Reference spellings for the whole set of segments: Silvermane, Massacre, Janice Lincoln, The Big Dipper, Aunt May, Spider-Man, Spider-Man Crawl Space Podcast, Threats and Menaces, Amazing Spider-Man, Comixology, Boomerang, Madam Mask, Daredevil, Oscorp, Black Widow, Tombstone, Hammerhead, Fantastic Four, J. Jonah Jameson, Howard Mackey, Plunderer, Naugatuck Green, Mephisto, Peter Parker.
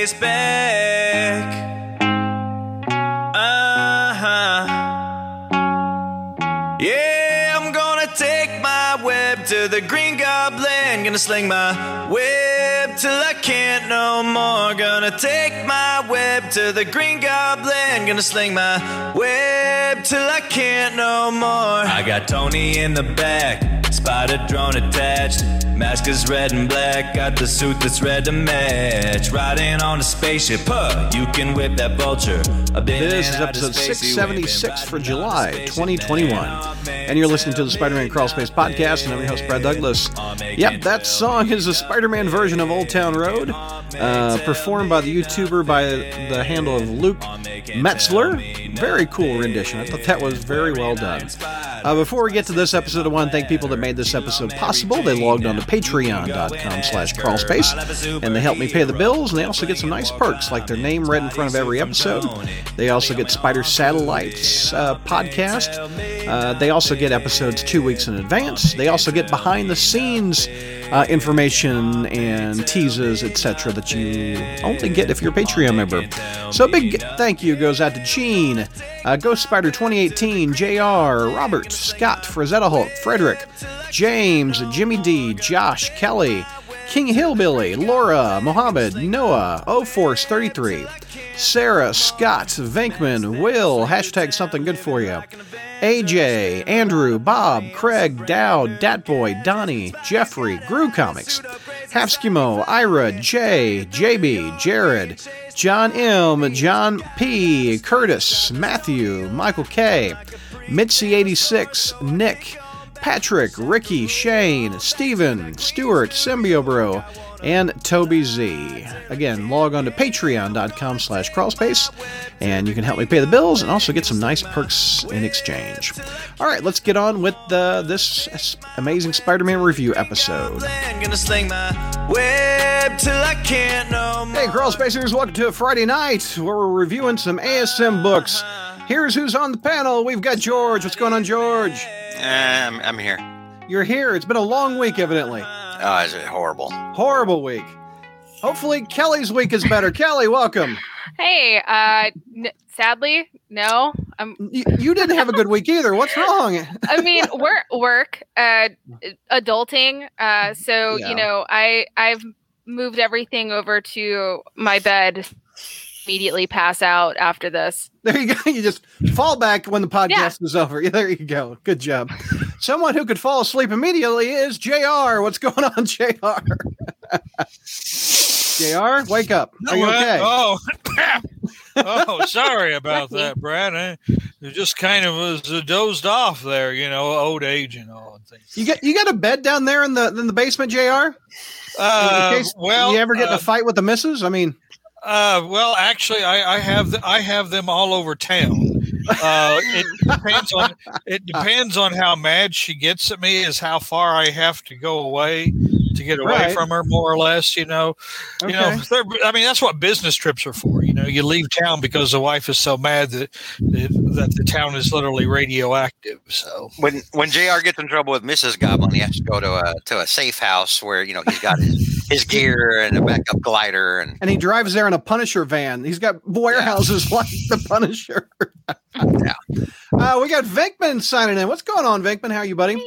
days back. Yeah, I'm gonna take my web to the Green Goblin. Gonna sling my web till I can't no more. Gonna take my web to the Green Goblin. Gonna sling my web till I can't no more. I got Tony in the back, spider drone attached, mask is red and black, got the suit that's red to match. Riding on a spaceship, huh, you can whip that vulture. This is episode 676 for July 2021, and you're listening to the Spider-Man Crawl Space Podcast, and I'm your host, Brad Douglas. Yep, that song is a Spider-Man version of Old Town Road, performed by the YouTuber by the handle of Luke Metzler. Very cool rendition. I thought that was very well done. Before we get to this episode, I want to thank people that made this episode possible. They logged on to patreon.com/crawlspace, and they helped me pay the bills, and they also get some nice perks, like their name read in front of every episode. They also get Spider Satellites podcast. They also get episodes 2 weeks in advance. They also get behind-the-scenes information and teases, etc., that you only get if you're a Patreon member. So a big thank you goes out to Gene, Ghost Spider 2018, JR, Robert, Scott, Frazetta Hulk, Frederick, James, Jimmy D, Josh, Kelly, King Hillbilly, Laura, Mohammed, Noah, OForce33, Sarah, Scott, Venkman, Will, hashtag something good for you, AJ, Andrew, Bob, Craig, Dowd, Datboy, Donnie, Jeffrey, Grew Comics, Hafskimo, Ira, Jay, JB, Jared, John M, John P, Curtis, Matthew, Michael K, Mitzi86, Nick, Patrick, Ricky, Shane, Steven, Stuart, Symbiobro, and Toby Z. Again, log on to patreon.com/crawlspace, and you can help me pay the bills and also get some nice perks in exchange. All right, let's get on with this Amazing Spider-Man review episode. Hey, Crawlspacers, welcome to a Friday night where we're reviewing some ASM books. Here's who's on the panel. We've got George. What's going on, George? I'm here. You're here. It's been a long week, evidently. Oh, it's a horrible week. Hopefully Kelly's week is better. Kelly, welcome. Hey, sadly, no. You didn't have a good week either. What's wrong? I mean, work, adulting. So, yeah. You know, I've moved everything over to my bed. Immediately pass out after this. There you go. You just fall back when the podcast is over. Yeah, there you go. Good job. Someone who could fall asleep immediately is JR. What's going on, JR? JR, wake up. Are you okay? Oh, sorry about that, Brad. I just kind of was dozed off there, you know, old age and all. And things. You got a bed down there in the basement, JR? You ever get in a fight with the missus? I mean... well, actually, I have them all over town. It depends on how mad she gets at me, is how far I have to go away to get away from her, more or less. You know, okay. That's what business trips are for. You know, you leave town because the wife is so mad that the town is literally radioactive. So when JR gets in trouble with Mrs. Goblin, he has to go to a safe house where, you know, he's got his. His gear and a backup glider. And he drives there in a Punisher van. He's got warehouses like the Punisher. We got Venkman signing in. What's going on, Venkman? How are you, buddy?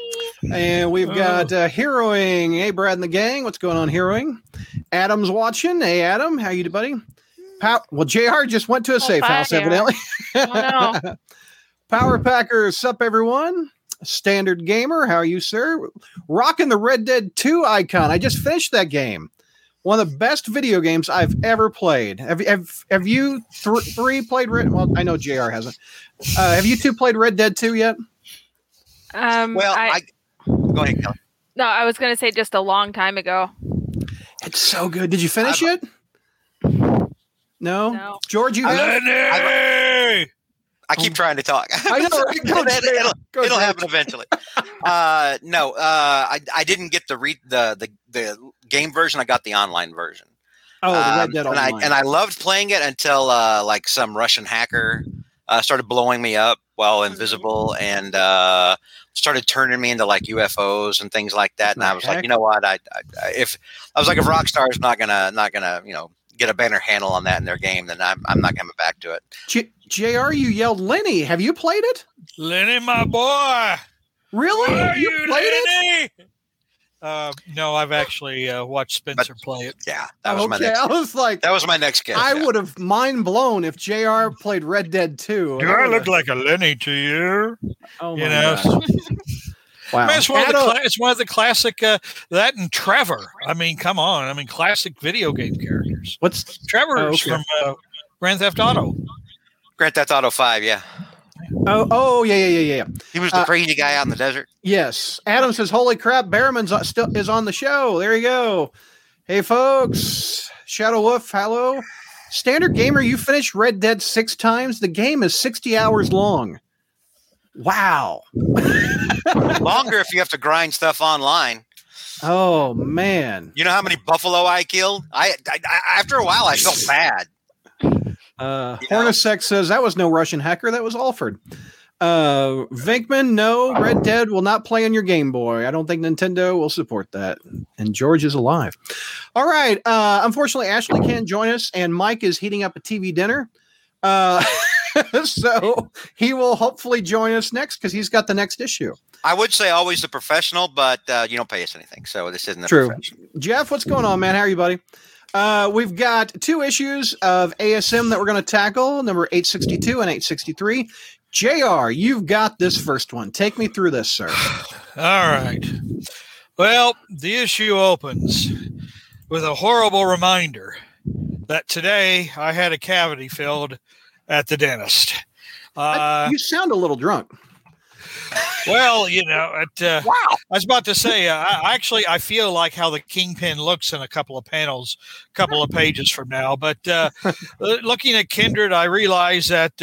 And we've got Heroing. Hey, Brad and the gang. What's going on, Heroing? Adam's watching. Hey, Adam. How are you, buddy? Well, JR just went to a safe house, evidently. Oh, no. Power Packers, up, everyone. Standard Gamer, how are you, sir? Rocking the Red Dead 2 icon. I just finished that game. One of the best video games I've ever played. Have you three played Red? Well, I know JR hasn't. Have you two played Red Dead 2 yet? Go ahead, Kelly. No, I was going to say just a long time ago. It's so good. Did you finish it? No. George, you have? I keep trying to talk. I know, right? It'll happen eventually. I didn't get the game version. I got the online version. Oh, the Red Dead Online. And I loved playing it until some Russian hacker started blowing me up while invisible and started turning me into like UFOs and things like that. And I was like, you know what? If Rockstar is not gonna get a banner handle on that in their game, then I'm not coming back to it. JR, you yelled Lenny. Have you played it? Lenny, my boy. Really? You played Lenny? It? No, I've actually watched Spencer play it. Yeah, that was okay. My next game. I was like, that was my next game. I would have mind blown if JR played Red Dead 2. Do I look like a Lenny to you? Oh my God. Wow. I mean, it's one of the classic that and Trevor. I mean, come on. I mean, classic video game characters. What's Trevor's from Grand Theft Auto? Grand Theft Auto 5, yeah. Oh yeah. He was the crazy guy out in the desert. Yes. Adam says, "Holy crap, Behrman's still is on the show." There you go. Hey folks, Shadow Wolf, hello. Standard gamer, you finished Red Dead 6 times. The game is 60 hours long. Wow. Longer if you have to grind stuff online. Oh man. You know how many buffalo I killed? I after a while I felt bad. Hornacek says that was no Russian hacker. That was Alford. Venkman, no, Red Dead will not play on your Game Boy. I don't think Nintendo will support that. And George is alive. All right. Unfortunately, Ashley can't join us, and Mike is heating up a TV dinner. So he will hopefully join us next because he's got the next issue. I would say always the professional, but you don't pay us anything. So this isn't the true. Professional. Jeff, what's going on, man? How are you, buddy? We've got two issues of ASM that we're going to tackle, number 862 and 863. JR, you've got this first one. Take me through this, sir. All right. Well, the issue opens with a horrible reminder that today I had a cavity filled at the dentist. You sound a little drunk. Well, you know, wow. I was about to say, I feel like how the Kingpin looks in a couple of panels, a couple of pages from now. But looking at Kindred, I realize that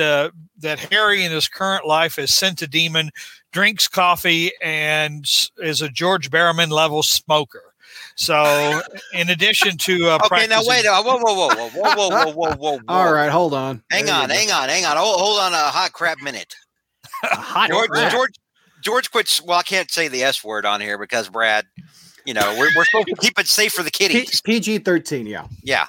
that Harry in his current life is sent to demon, drinks coffee, and is a George Behrman level smoker. So, in addition to okay, now wait, whoa. All right, hold on. Hang on. Hold on a hot crap minute. George quits. Well, I can't say the S word on here because Brad, you know, we're supposed to keep it safe for the kiddies. PG-13, yeah. Yeah.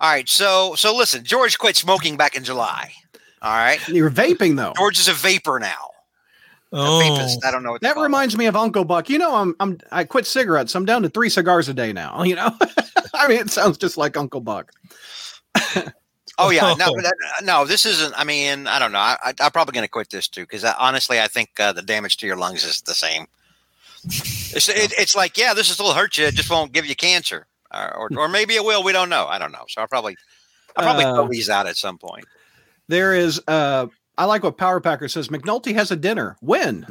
All right. So listen, George quit smoking back in July. All right. You're vaping though. George is a vapor now. Oh. A vapist. I don't know what that reminds me of Uncle Buck. You know, I quit cigarettes. I'm down to 3 cigars a day now. You know, I mean, it sounds just like Uncle Buck. Oh, yeah. No, this isn't. I mean, I don't know. I'm probably going to quit this, too, because honestly, I think the damage to your lungs is the same. It's like, yeah, this will hurt you. It just won't give you cancer. Or maybe it will. We don't know. I don't know. So I'll probably throw these out at some point. There is. I like what Power Packer says. McNulty has a dinner. When?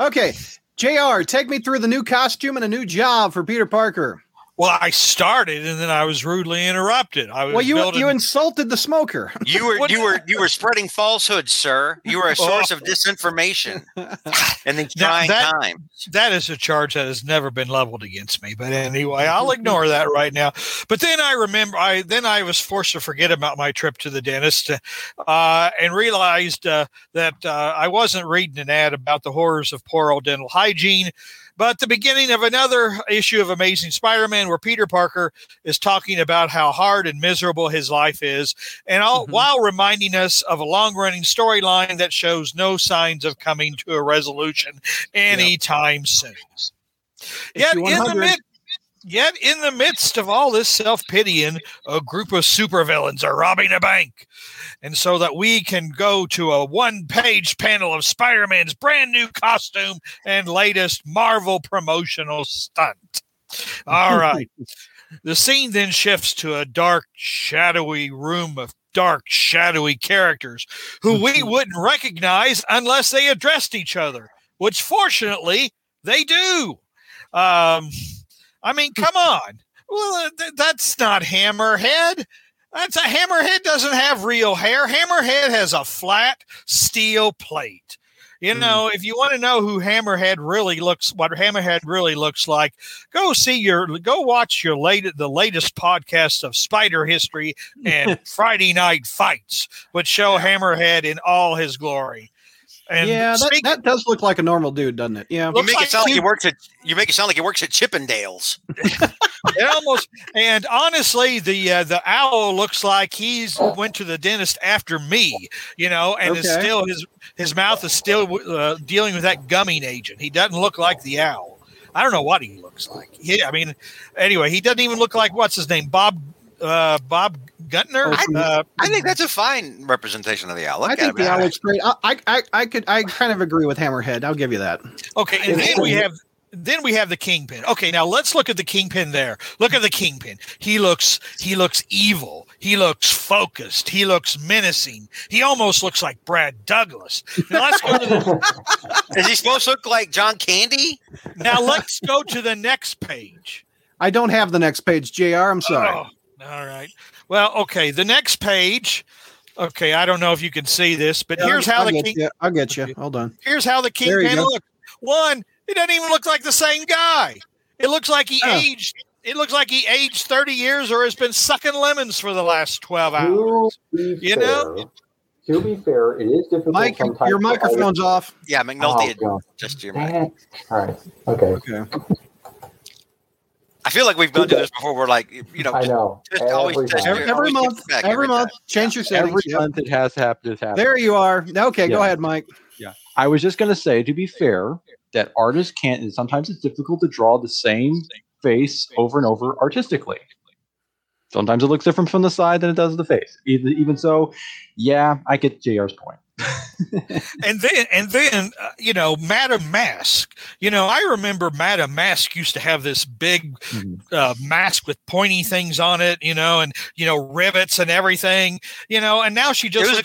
Okay. JR, take me through the new costume and a new job for Peter Parker. Well, I started and then I was rudely interrupted. You insulted the smoker. You were spreading falsehoods, sir. You were a source of disinformation and then trying time. That is a charge that has never been leveled against me. But anyway, I'll ignore that right now. But then I remember, I was forced to forget about my trip to the dentist and realized that I wasn't reading an ad about the horrors of poor old dental hygiene. But the beginning of another issue of Amazing Spider-Man where Peter Parker is talking about how hard and miserable his life is, and while reminding us of a long-running storyline that shows no signs of coming to a resolution anytime soon. Yet in the midst of all this self-pitying, a group of supervillains are robbing a bank. And so that we can go to a one-page panel of Spider-Man's brand new costume and latest Marvel promotional stunt. All right. The scene then shifts to a dark, shadowy room of dark, shadowy characters who we wouldn't recognize unless they addressed each other, which fortunately they do. I mean, come on. Well, that's not Hammerhead. Hammerhead doesn't have real hair. Hammerhead has a flat steel plate. You know, if you want to know what Hammerhead really looks like, go watch the latest podcast of Spider History and Friday Night Fights, which show Hammerhead in all his glory. And yeah, that does look like a normal dude, doesn't it? Yeah, you make it sound like he works at Chippendales. Almost. And honestly, the owl looks like went to the dentist after me, and okay. It's still his mouth is still dealing with that gumming agent. He doesn't look like the owl. I don't know what he looks like. Anyway, he doesn't even look like what's his name, Bob Guttner. I think that's a fine representation of the owl. I think the owl looks great. I kind of agree with Hammerhead. I'll give you that. Okay, and then we have the Kingpin. Okay, now let's look at the Kingpin there. Look at the Kingpin. He looks evil. He looks focused. He looks menacing. He almost looks like Brad Douglas. Now let's go to Is he supposed to look like John Candy? Now let's go to the next page. I don't have the next page, JR. I'm sorry. Oh, all right. Well, okay. The next page. Okay, I don't know if you can see this, but I'll get you. Hold on. Here's how the Kingpin looks. One. It doesn't even look like the same guy. It looks like he aged 30 years or has been sucking lemons for the last 12 hours. To be fair, it is difficult. Mike, your microphone's off. Yeah, McNulty. Just your mic. All right. Okay. I feel like we've done this before. We're like, I know. Every month, change your settings. Every month it has happened. There you are. Okay, go ahead, Mike. Yeah. I was just going to say, to be fair, that artists can't, and sometimes it's difficult to draw the same face over and over artistically. Sometimes it looks different from the side than it does the face. Even so, yeah, I get JR's point. and then Madam Mask. I remember Madam Mask used to have this big mask with pointy things on it, and rivets and everything, and now she just... It was a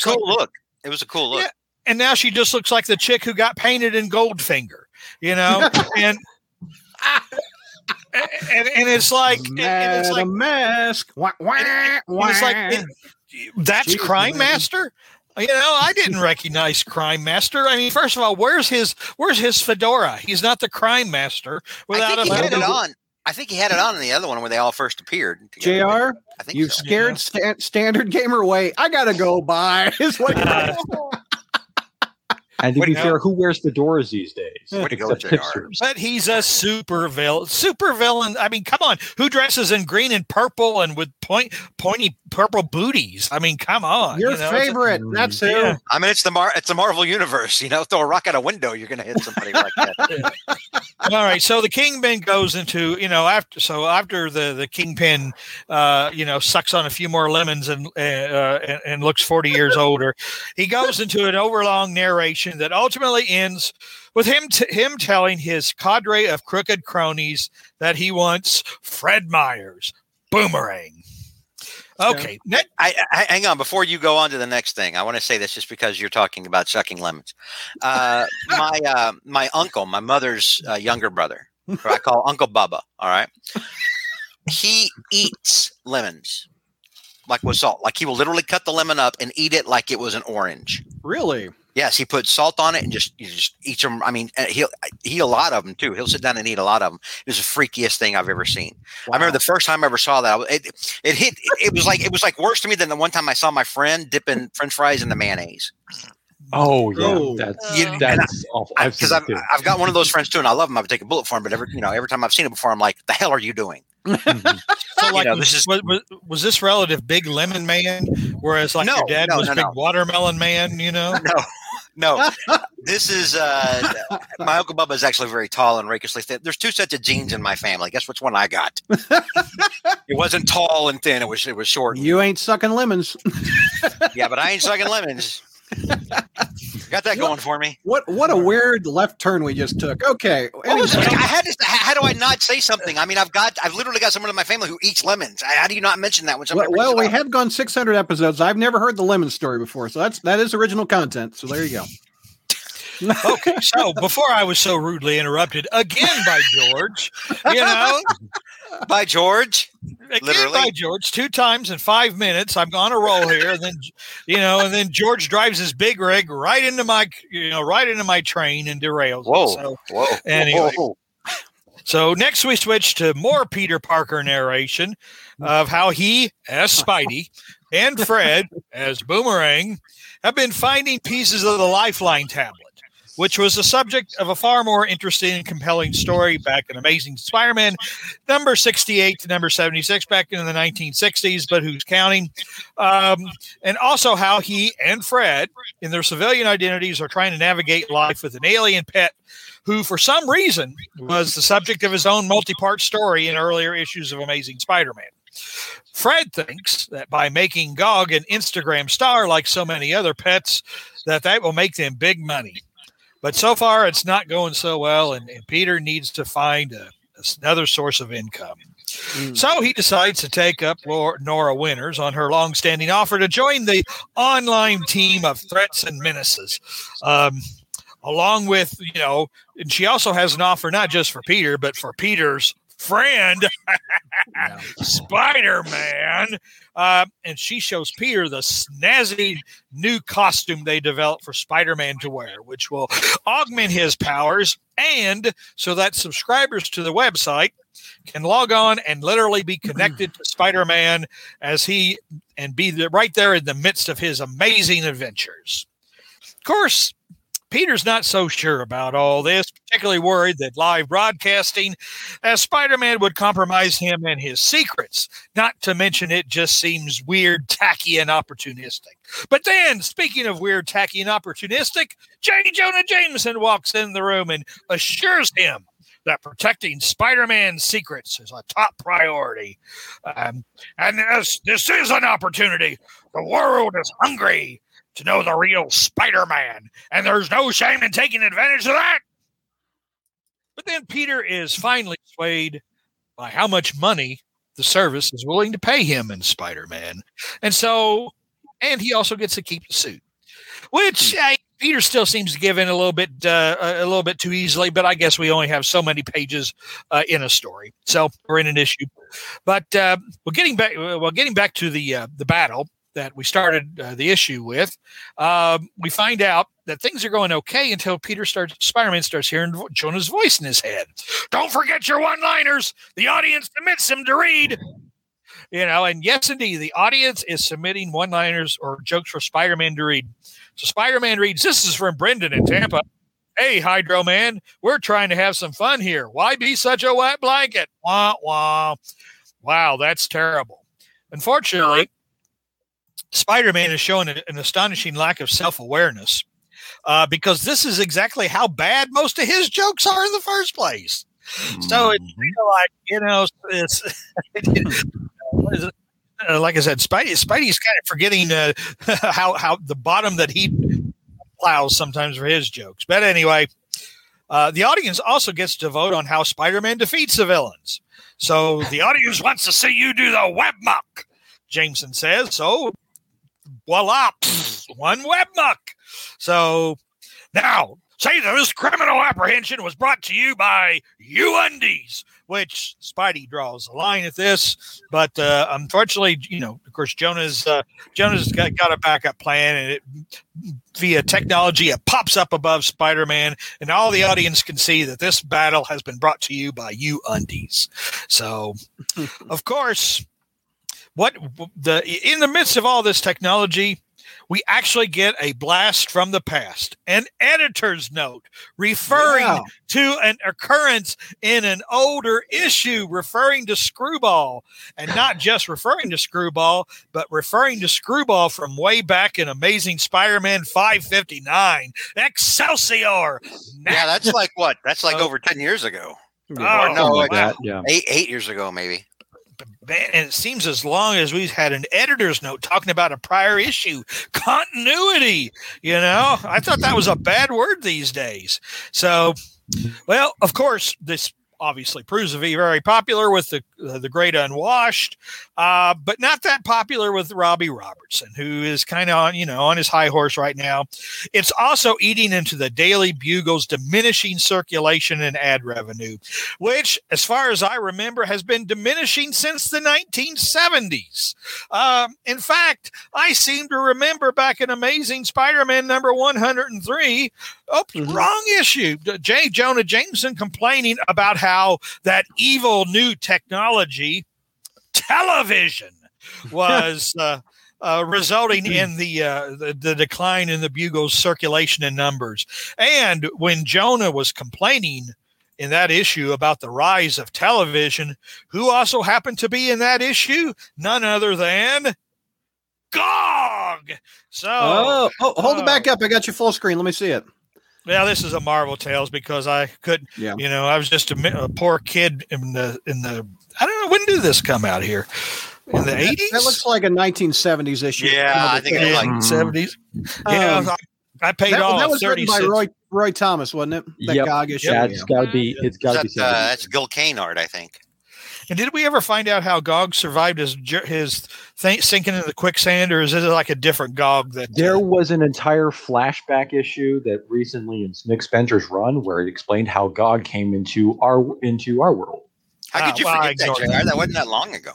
cool look. Yeah, and now she just looks like the chick who got painted in Goldfinger. And it's like a mask. That's Crime Master. I didn't recognize Crime Master. I mean, first of all, where's his fedora? He's not the Crime Master. I think he had it on in the other one when they all first appeared. JR, you've scared standard gamer away. I gotta go. Bye. And to be fair, who wears fedoras these days? But he's a super villain. I mean, come on. Who dresses in green and purple and with pointy purple booties? I mean, come on. Your favorite. That's it. Yeah. I mean, it's the Marvel universe. Throw a rock out a window, you're going to hit somebody like that. All right. So the Kingpin goes into after the Kingpin sucks on a few more lemons and looks 40 years older. He goes into an overlong narration that ultimately ends with him telling his cadre of crooked cronies that he wants Fred Myers, Boomerang. Okay. I hang on. Before you go on to the next thing, I want to say this just because you're talking about sucking lemons. My uncle, my mother's younger brother, who I call Uncle Bubba, all right? He eats lemons. Like with salt. Like he will literally cut the lemon up and eat it like it was an orange. Really? Yes, he puts salt on it and just eats them. I mean, he a lot of them too. He'll sit down and eat a lot of them. It was the freakiest thing I've ever seen. Wow. I remember the first time I ever saw that. It was like worse to me than the one time I saw my friend dipping French fries in the mayonnaise. Oh yeah, that's awful. Because I've got one of those friends too, and I love him. I would take a bullet for him, but every time I've seen it before, I'm like, the hell are you doing? So like, was this relative Big Lemon Man? Whereas like your dad was Big Watermelon Man, No. This is my Uncle Bubba is actually very tall and rakishly thin. There's two sets of jeans in my family. Guess which one I got? It wasn't tall and thin. It was short. You ain't sucking lemons. Yeah, but I ain't sucking lemons. Got that going for me. What a weird left turn we just took. Okay, how do I not say something? I mean, I've literally got someone in my family who eats lemons. How do you not mention that? Well, we have gone 600 episodes. I've never heard the lemon story before, so that is original content. So there you go. Okay, so before I was so rudely interrupted again by George, two times in 5 minutes. I'm on a roll here, and then and then George drives his big rig right into my train and derails. Whoa! Anyway, so next we switch to more Peter Parker narration of how he, as Spidey, and Fred, as Boomerang, have been finding pieces of the Lifeline tablet. which was the subject of a far more interesting and compelling story back in Amazing Spider-Man, number 68 to number 76 back in the 1960s, but who's counting? And also how he and Fred, in their civilian identities, are trying to navigate life with an alien pet who, for some reason, was the subject of his own multi-part story in earlier issues of Amazing Spider-Man. Fred thinks that by making Gog an Instagram star like so many other pets, that will make them big money. But so far, it's not going so well, and Peter needs to find another source of income. So he decides to take up Nora Winters on her long-standing offer to join the online team of Threats and Menaces. Along with, and she also has an offer not just for Peter, but for Peter's friend, Spider-Man. And she shows Peter the snazzy new costume they developed for Spider-Man to wear, which will augment his powers, and so that subscribers to the website can log on and literally be connected to Spider-Man right there in the midst of his amazing adventures. Of course, Peter's not so sure about all this, particularly worried that live broadcasting as Spider-Man would compromise him and his secrets, not to mention it just seems weird, tacky, and opportunistic. But then, speaking of weird, tacky, and opportunistic, J. Jonah Jameson walks in the room and assures him that protecting Spider-Man's secrets is a top priority. And this is an opportunity. The world is hungry to know the real Spider-Man, and there's no shame in taking advantage of that. But then Peter is finally swayed by how much money the service is willing to pay him in Spider-Man. And he also gets to keep the suit, which Peter still seems to give in a little bit too easily, but I guess we only have so many pages in a story. So we're in an issue, but getting back to the battle that we started the issue with, we find out that things are going okay until Spider-Man starts hearing Jonah's voice in his head. Don't forget your one-liners. The audience commits them to read. And yes, indeed, the audience is submitting one-liners or jokes for Spider-Man to read. So Spider-Man reads, this is from Brendan in Tampa. Hey, Hydro Man, we're trying to have some fun here. Why be such a wet blanket? Wah, wah. Wow, that's terrible. Unfortunately, Spider-Man is showing an astonishing lack of self-awareness because this is exactly how bad most of his jokes are in the first place. So it's like, like I said, Spidey's kind of forgetting how the bottom that he plows sometimes for his jokes. But anyway, the audience also gets to vote on how Spider-Man defeats the villains. So the audience wants to see you do the web muck, Jameson says. So voila, one web muck. So now say that this criminal apprehension was brought to you by UUndies, which Spidey draws a line at this. But unfortunately, of course, Jonah's got a backup plan, and via technology, it pops up above Spider-Man, and all the audience can see that this battle has been brought to you by UUndies. So, of course, in the midst of all this technology, we actually get a blast from the past, an editor's note referring to an occurrence in an older issue, referring to Screwball, and not just referring to Screwball, but referring to Screwball from way back in Amazing Spider-Man 559. Excelsior! Yeah, that's like what? That's like over 10 years ago. Yeah. Or no, like that. Yeah. Eight years ago, maybe. And it seems as long as we've had an editor's note talking about a prior issue, continuity, I thought that was a bad word these days. So, well, of course, this obviously proves to be very popular with the Great Unwashed, but not that popular with Robbie Robertson, who is kind of on his high horse right now. It's also eating into the Daily Bugle's diminishing circulation and ad revenue, which, as far as I remember, has been diminishing since the 1970s. In fact, I seem to remember back in Amazing Spider-Man number 103, wrong issue, J. Jonah Jameson complaining about how that evil new technology, television, was resulting in the decline in the Bugle's circulation and numbers. And when Jonah was complaining in that issue about the rise of television, who also happened to be in that issue? None other than Gog. So hold it back up. I got your full screen. Let me see it. Yeah, this is a Marvel Tales because I couldn't, I was just a poor kid in the I don't know, when did this come out here? In the 80s? That looks like a 1970s issue. Yeah, I think it was like 70s. Yeah, I paid all that was 30 written by Roy Thomas, wasn't it? That Gog issue. Yeah, it's got to be. It's got to be. That's Gil Kane art, I think. And did we ever find out how Gog survived his sinking into the quicksand, or is it like a different Gog? There was an entire flashback issue that recently in Nick Spencer's run where it explained how Gog came into our world. How could you forget that? That wasn't that long ago.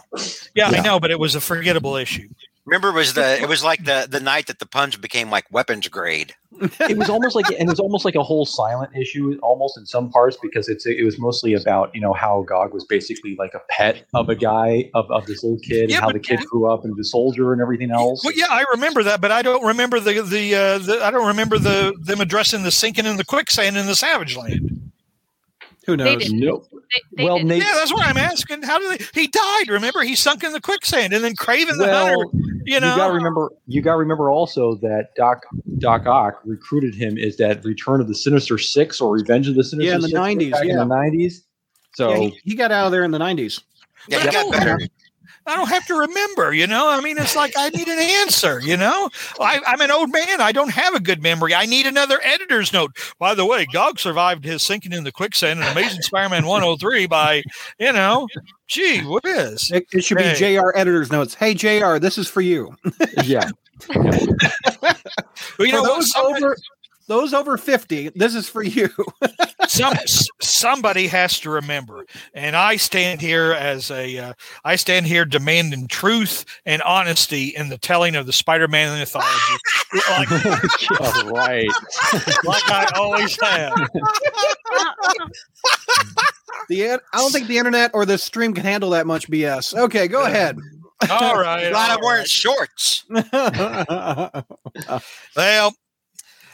Yeah, I know, but it was a forgettable issue. Remember, it was like the night that the puns became like weapons grade. It was almost like a whole silent issue, almost in some parts, because it was mostly about how Gog was basically like a pet of a guy of this little kid, and how the kid grew up and was a soldier and everything else. Well, yeah, I remember that, but I don't remember them addressing the sinking in the quicksand in the Savage Land. Who knows? Nope. They that's what I'm asking. How did he died? Remember, he sunk in the quicksand, and then Craven the Hunter. You got to remember also that Doc Ock recruited him. Is that Return of the Sinister Six or Revenge of the Sinister Six? Yeah, in the 90s. Yeah, in the 90s. So he got out of there in the 90s. Yeah, he got better. I don't have to remember, I mean, it's like I need an answer, I'm an old man. I don't have a good memory. I need another editor's note. By the way, Gog survived his sinking in the quicksand in Amazing Spider-Man 103 by, gee whiz. It should be JR editor's notes. Hey, JR, this is for you. Yeah. Those over 50, this is for you. Somebody has to remember, and I stand here demanding truth and honesty in the telling of the Spider-Man mythology, right? Like I always have. I don't think the internet or the stream can handle that much BS. Okay, go ahead. All right, a lot of wearing shorts. Well.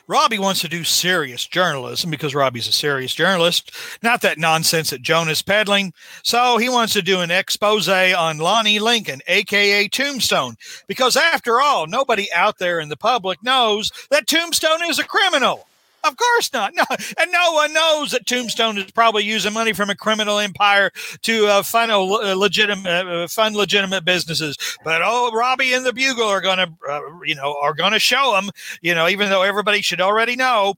Robbie wants to do serious journalism because Robbie's a serious journalist, not that nonsense that Jonah's peddling. So he wants to do an expose on Lonnie Lincoln, a.k.a. Tombstone, because after all, nobody out there in the public knows that Tombstone is a criminal. Of course not. No, and no one knows that Tombstone is probably using money from a criminal empire to fund legitimate businesses. But Robbie and the Bugle are going to, show them. Even though everybody should already know.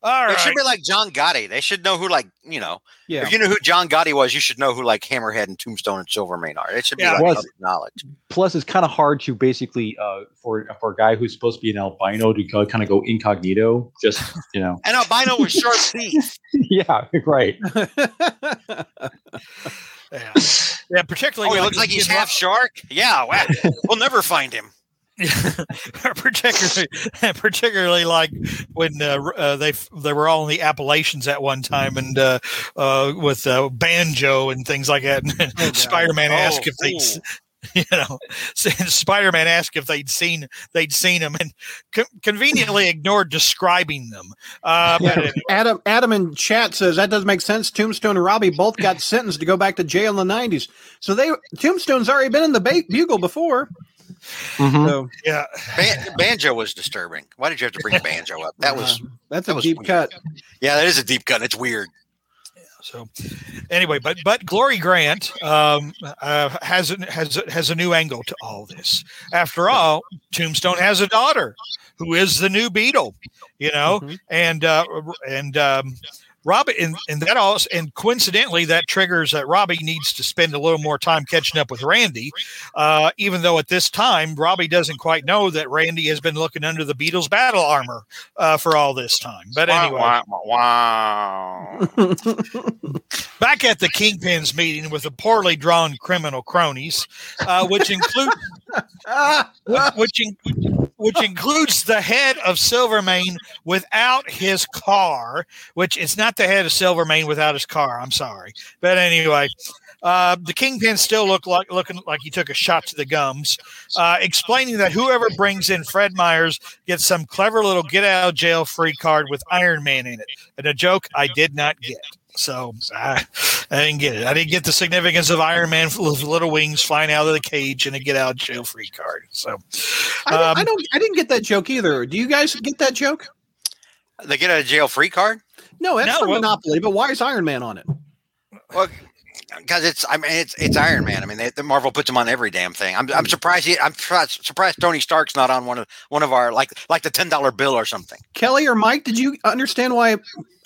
All right. It should be like John Gotti. They should know who, if you know who John Gotti was, you should know who like Hammerhead and Tombstone and Silvermane are. It should be public knowledge. Plus, it's kind of hard to basically for a guy who's supposed to be an albino to kind of go incognito. Just an albino with sharp teeth. Yeah, right. Yeah, particularly. Oh, he looks like he's half shark. Yeah, wow. We'll never find him. particularly like when they were all in the Appalachians at one time and with banjo and things like that. And Spider-Man asked if they. Spider-Man asked if they'd seen him, and conveniently ignored describing them. But Adam in chat says that doesn't make sense. Tombstone and Robbie both got sentenced to go back to jail in the 90s, so Tombstone's already been in the Bugle before. Mm-hmm. So, yeah, banjo was disturbing. Why did you have to bring banjo up? That's a deep cut. Yeah, that is a deep cut. It's weird. So, anyway, but Glory Grant has a new angle to all this. After all, Tombstone has a daughter who is the new Beetle, mm-hmm. and Robbie and that all, and coincidentally that triggers that Robbie needs to spend a little more time catching up with Randy, even though at this time Robbie doesn't quite know that Randy has been looking under the Beetle's battle armor for all this time. But anyway, back at the Kingpin's meeting with the poorly drawn criminal cronies, which include which includes the head of Silvermane without his car, which it's not the head of Silvermane without his car. I'm sorry. But anyway, the Kingpin still looking like he took a shot to the gums, explaining that whoever brings in Fred Myers gets some clever little get out of jail free card with Iron Man in it. And a joke I did not get. So I didn't get it. I didn't get the significance of Iron Man with little wings flying out of the cage and a get out of jail free card. So I didn't get that joke either. Do you guys get that joke? The get out of jail free card? No, that's for Monopoly. But why is Iron Man on it? Well, because it's Iron Man. I mean, the Marvel puts him on every damn thing. I'm surprised. I'm surprised Tony Stark's not on one of our like the $10 bill or something. Kelly or Mike, did you understand why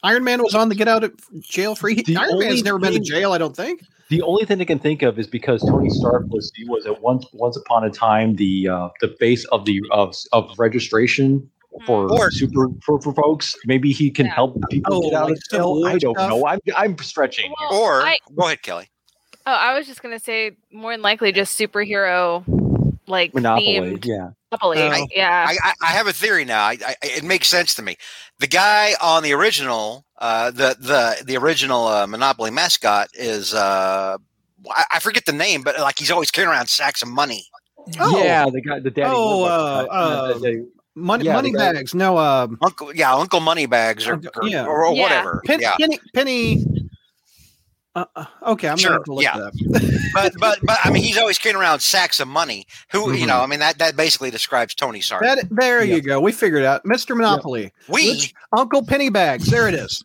Iron Man was on the get out of jail free? Iron Man's never been to jail, I don't think. The only thing I can think of is because Tony Stark was at once upon a time the base of the registration. For folks, maybe he can help people get out of jail. I don't know. I'm stretching. Well, go ahead, Kelly. Oh, I was just gonna say, more than likely, just superhero like Monopoly. Yeah, Monopoly. I have a theory now. It makes sense to me. The guy on the original, the original Monopoly mascot is I forget the name, but like he's always carrying around sacks of money. Oh. Yeah, the guy, the daddy. Oh, Money bags. No, Uncle Money Bags or whatever. Penny. Okay, I'm sure. Gonna have to look that up. but I mean, he's always carrying around sacks of money. Who mm-hmm. you know? I mean, that basically describes Tony Stark. There you go. We figured it out, Mr. Monopoly. Uncle Penny Bags. There it is.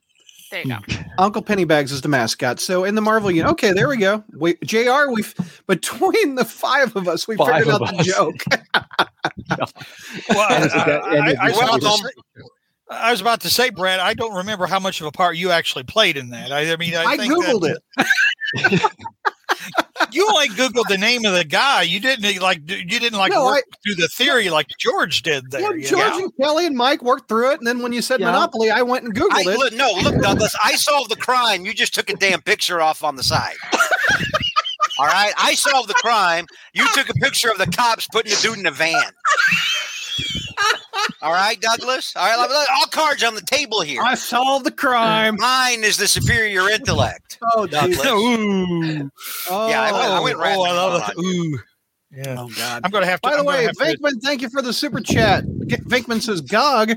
There you go. Uncle Pennybags is the mascot. So in the Marvel unit, okay, there we go. JR, we've between the five of us, we figured out the joke. I was about to say, Brad, I don't remember how much of a part you actually played in that. I think Googled it. You only Googled the name of the guy. You didn't work through the theory like George did there. Yeah, George and Kelly and Mike worked through it, and then when you said Monopoly, I went and Googled it. Look, Douglas, I solved the crime. You just took a damn picture off on the side. All right? I solved the crime. You took a picture of the cops putting the dude in a van. All right, Douglas? All right, all cards on the table here. I solved the crime. Mine is the superior intellect. Oh, Douglas. Ooh. Oh. Yeah, I went right. Oh, I love it. Ooh. Yeah. Oh, God. I'm going to have to. By the way, Vinkman, thank you for the super chat. Vinkman says, Gog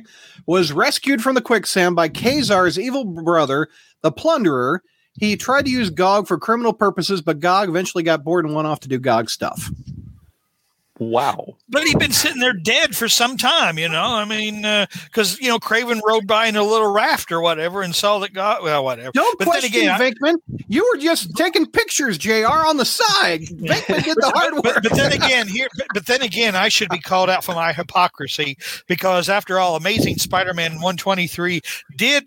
was rescued from the quicksand by Khazar's evil brother, the Plunderer. He tried to use Gog for criminal purposes, but Gog eventually got bored and went off to do Gog stuff. Wow. But he'd been sitting there dead for some time, you know? I mean, because, Craven rode by in a little raft or whatever and saw that God, well, whatever. Don't but question, then again, Vinkman. You were just taking pictures, JR, on the side. Vinkman did the hard work. But then again, I should be called out for my hypocrisy because, after all, Amazing Spider-Man 123 did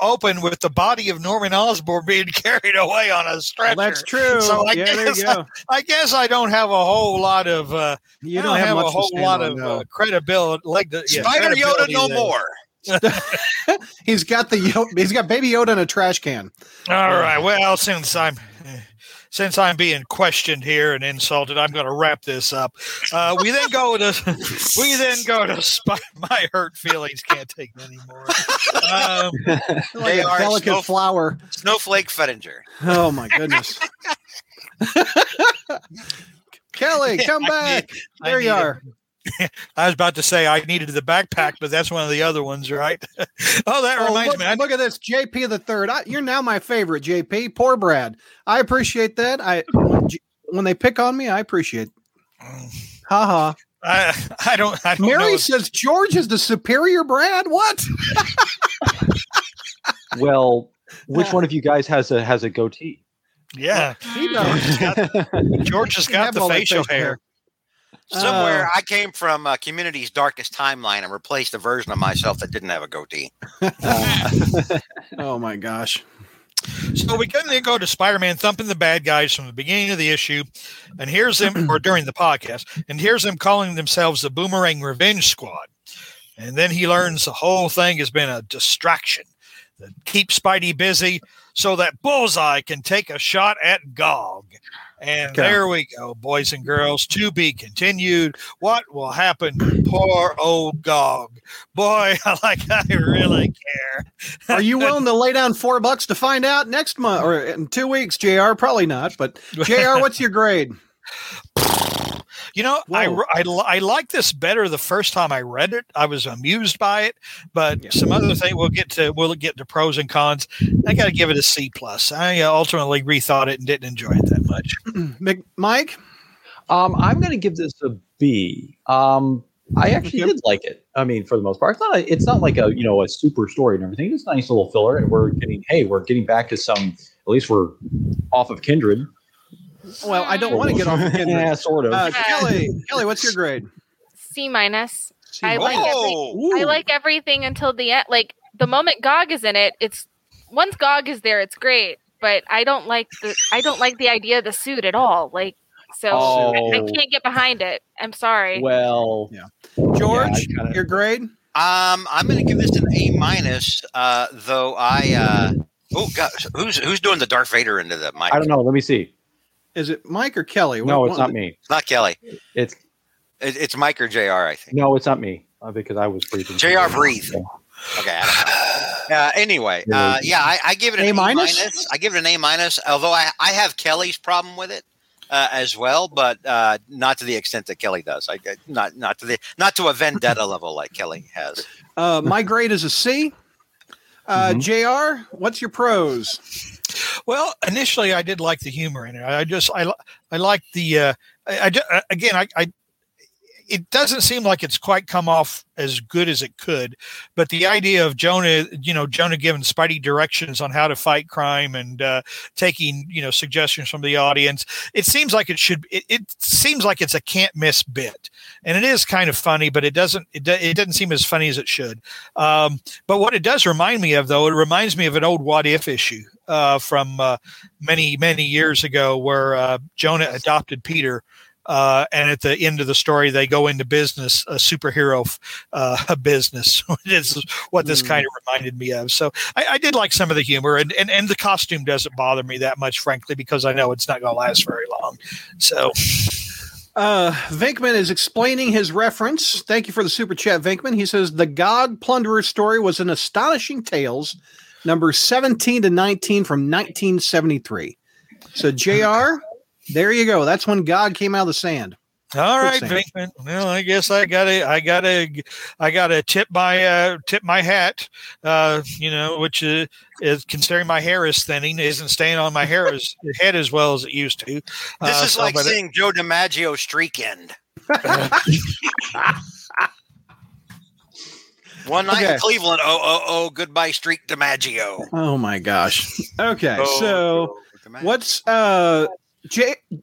open with the body of Norman Osborn being carried away on a stretcher. Well, that's true. So I guess I don't have a whole lot of... you I don't have a whole lot of credibility. Like Spider Yoda, no more. He's got Baby Yoda in a trash can. All right. Well, since I'm being questioned here and insulted, I'm going to wrap this up. We then go to my hurt feelings can't take me anymore. Like a delicate flower, snowflake Fettinger. Oh my goodness. Kelly, come back. There you are. I was about to say I needed the backpack, but that's one of the other ones, right? Reminds me. Look at this, JP the Third. You're now my favorite, JP. Poor Brad. I appreciate that. When they pick on me, I appreciate it. Ha ha. I don't Mary know. Says George is the superior Brad. What? Well, which one of you guys has a goatee? Yeah, he does. George has got the facial hair. Somewhere I came from Community's Darkest Timeline and replaced a version of myself that didn't have a goatee. Oh my gosh. So we couldn't go to Spider-Man thumping the bad guys from the beginning of the issue, and here's them, or during the podcast, and here's them calling themselves the Boomerang Revenge Squad. And then he learns the whole thing has been a distraction. that keep Spidey busy so that Bullseye can take a shot at Gog. And there we go, boys and girls, to be continued. What will happen to poor old Gog? Boy, I really care. Are you willing to lay down $4 to find out next month or in 2 weeks, JR? Probably not. But JR, what's your grade? You know, I like this better the first time I read it. I was amused by it, but some other thing we'll get to pros and cons. I got to give it a C+. I ultimately rethought it and didn't enjoy it that much. Mike, I'm going to give this a B. I actually did like it. I mean, for the most part, it's not like a super story and everything. It's a nice little filler, and we're getting back to some. At least we're off of Kindred. Well, I don't want to get off again. Yeah, sort of. Kelly, what's your grade? C-. I like everything until the end. Like the moment Gog is in it, once Gog is there, it's great. But I don't like the idea of the suit at all. Like I can't get behind it. I'm sorry. Well, yeah. George, your grade? I'm going to give this an A-, though I. Oh gosh, who's doing the Darth Vader into the mic? I don't know. Let me see. Is it Mike or Kelly? No, it's not me. It's not Kelly. It's Mike or JR, I think. No, it's not me because I was breathing. JR, breathe. So. Okay. Anyway, I give it an A-. I give it an A-, although I have Kelly's problem with it as well, but not to the extent that Kelly does. Not to a vendetta level like Kelly has. My grade is a C. JR, what's your pros? Well, initially I did like the humor in it. I like the it doesn't seem like it's quite come off as good as it could, but the idea of Jonah giving Spidey directions on how to fight crime and taking suggestions from the audience, it seems like it's a can't miss bit, and it is kind of funny, but it doesn't seem as funny as it should. But what it does remind me of, though, it reminds me of an old What If issue from many years ago where Jonah adopted Peter. And at the end of the story, they go into business, a superhero business. This is what this kind of reminded me of. So I did like some of the humor, and the costume doesn't bother me that much, frankly, because I know it's not going to last very long. So Venkman is explaining his reference. Thank you for the super chat, Venkman. He says, the God Plunderer story was an astonishing tales, numbers 17 to 19 from 1973. So JR... There you go. That's when God came out of the sand. All right, Venkman. Well, I guess I gotta tip my hat. Which is considering my hair is thinning, isn't staying on my hair head as well as it used to. This is like seeing Joe DiMaggio streak end. One night in Cleveland. Oh, goodbye, streak DiMaggio. Oh my gosh. Okay, so what's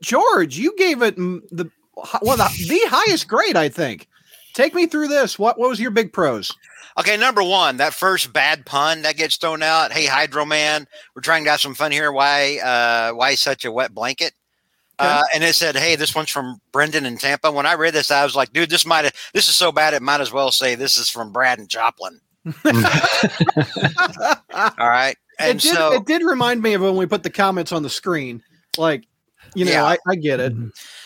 George, you gave it the highest grade, I think. Take me through this. What was your big pros? Okay, number one, that first bad pun that gets thrown out. Hey, Hydro Man, we're trying to have some fun here. Why such a wet blanket? Okay. And it said, hey, this one's from Brendan in Tampa. When I read this, I was like, dude, this is so bad, it might as well say this is from Brad and Joplin. All right. And it did remind me of when we put the comments on the screen. Like, I get it.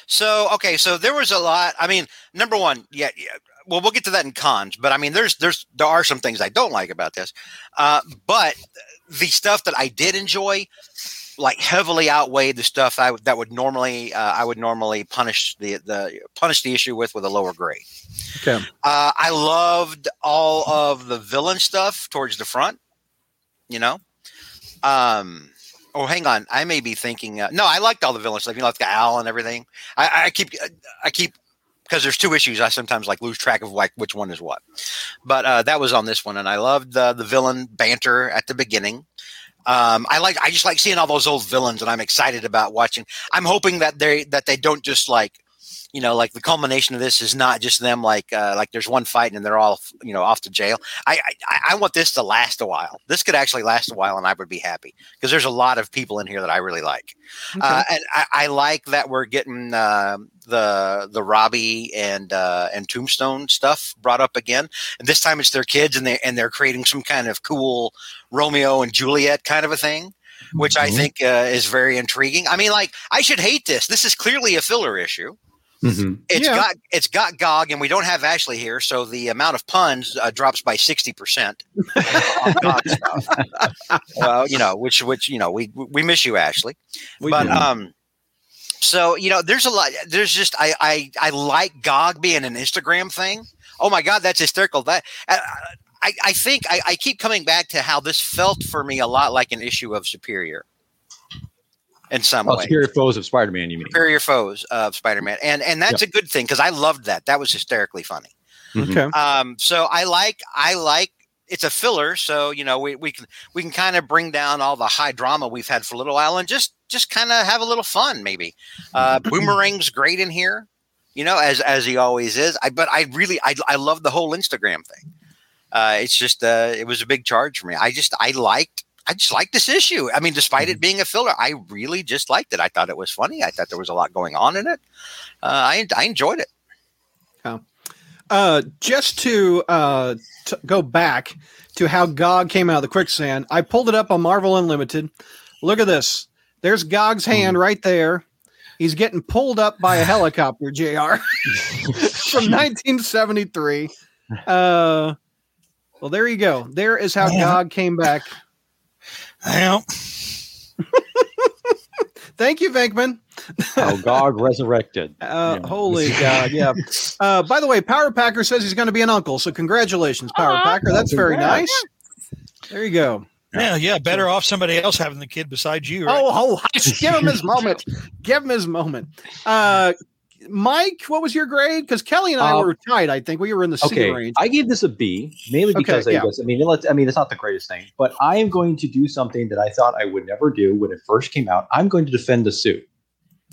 So, okay. So there was a lot. I mean, number one, well, we'll get to that in cons, but I mean, there are some things I don't like about this. But the stuff that I did enjoy, like, heavily outweighed the stuff I would normally punish the issue with a lower grade. Okay. I loved all of the villain stuff towards the front, Oh, hang on. I may be thinking. No, I liked all the villain stuff. Like the owl and everything. I keep because there's two issues. I sometimes lose track of which one is what. But that was on this one, and I loved the villain banter at the beginning. I just like seeing all those old villains, and I'm excited about watching. I'm hoping that they don't just you know, like the culmination of this is not just them like there's one fight and they're all, you know, off to jail. I want this to last a while. This could actually last a while, and I would be happy because there's a lot of people in here that I really like. Okay. And I like that we're getting the Robbie and Tombstone stuff brought up again. And this time it's their kids, and they're creating some kind of cool Romeo and Juliet kind of a thing, which I think is very intriguing. I mean, like, I should hate this. This is clearly a filler issue. Mm-hmm. It's got Gog, and we don't have Ashley here, so the amount of puns drops by 60%. Well, you know, which you know, we miss you, Ashley. So you know, there's a lot. There's just I like Gog being an Instagram thing. Oh my God, that's hysterical. I think I keep coming back to how this felt for me a lot like an issue of Superior. In some way, Superior Foes of Spider-Man, you mean? Superior Foes of Spider-Man, and that's a good thing because I loved that. That was hysterically funny. Okay. So I like. It's a filler, so you know we can kind of bring down all the high drama we've had for a little while and just kind of have a little fun, maybe. Boomerang's great in here, you know, as he always is. But I really love the whole Instagram thing. It's just it was a big charge for me. I just liked this issue. I mean, despite it being a filler, I really just liked it. I thought it was funny. I thought there was a lot going on in it. I enjoyed it. Oh. Just to go back to how Gog came out of the quicksand, I pulled it up on Marvel Unlimited. Look at this. There's Gog's hand right there. He's getting pulled up by a helicopter, JR, from 1973. Well, there you go. There is how Gog came back. Well. Thank you, Venkman. Oh, Gog resurrected. Holy God, yeah. By the way, Power Packer says he's going to be an uncle, so congratulations, Power Packer. That's very nice. There you go. Yeah, better off somebody else having the kid beside you, right? Oh, give him his moment. Give him his moment. Mike, what was your grade? Because Kelly and I were tied. I think we were in the C range. I gave this a B, mainly because it's not the greatest thing, but I am going to do something that I thought I would never do when it first came out. I'm going to defend the suit.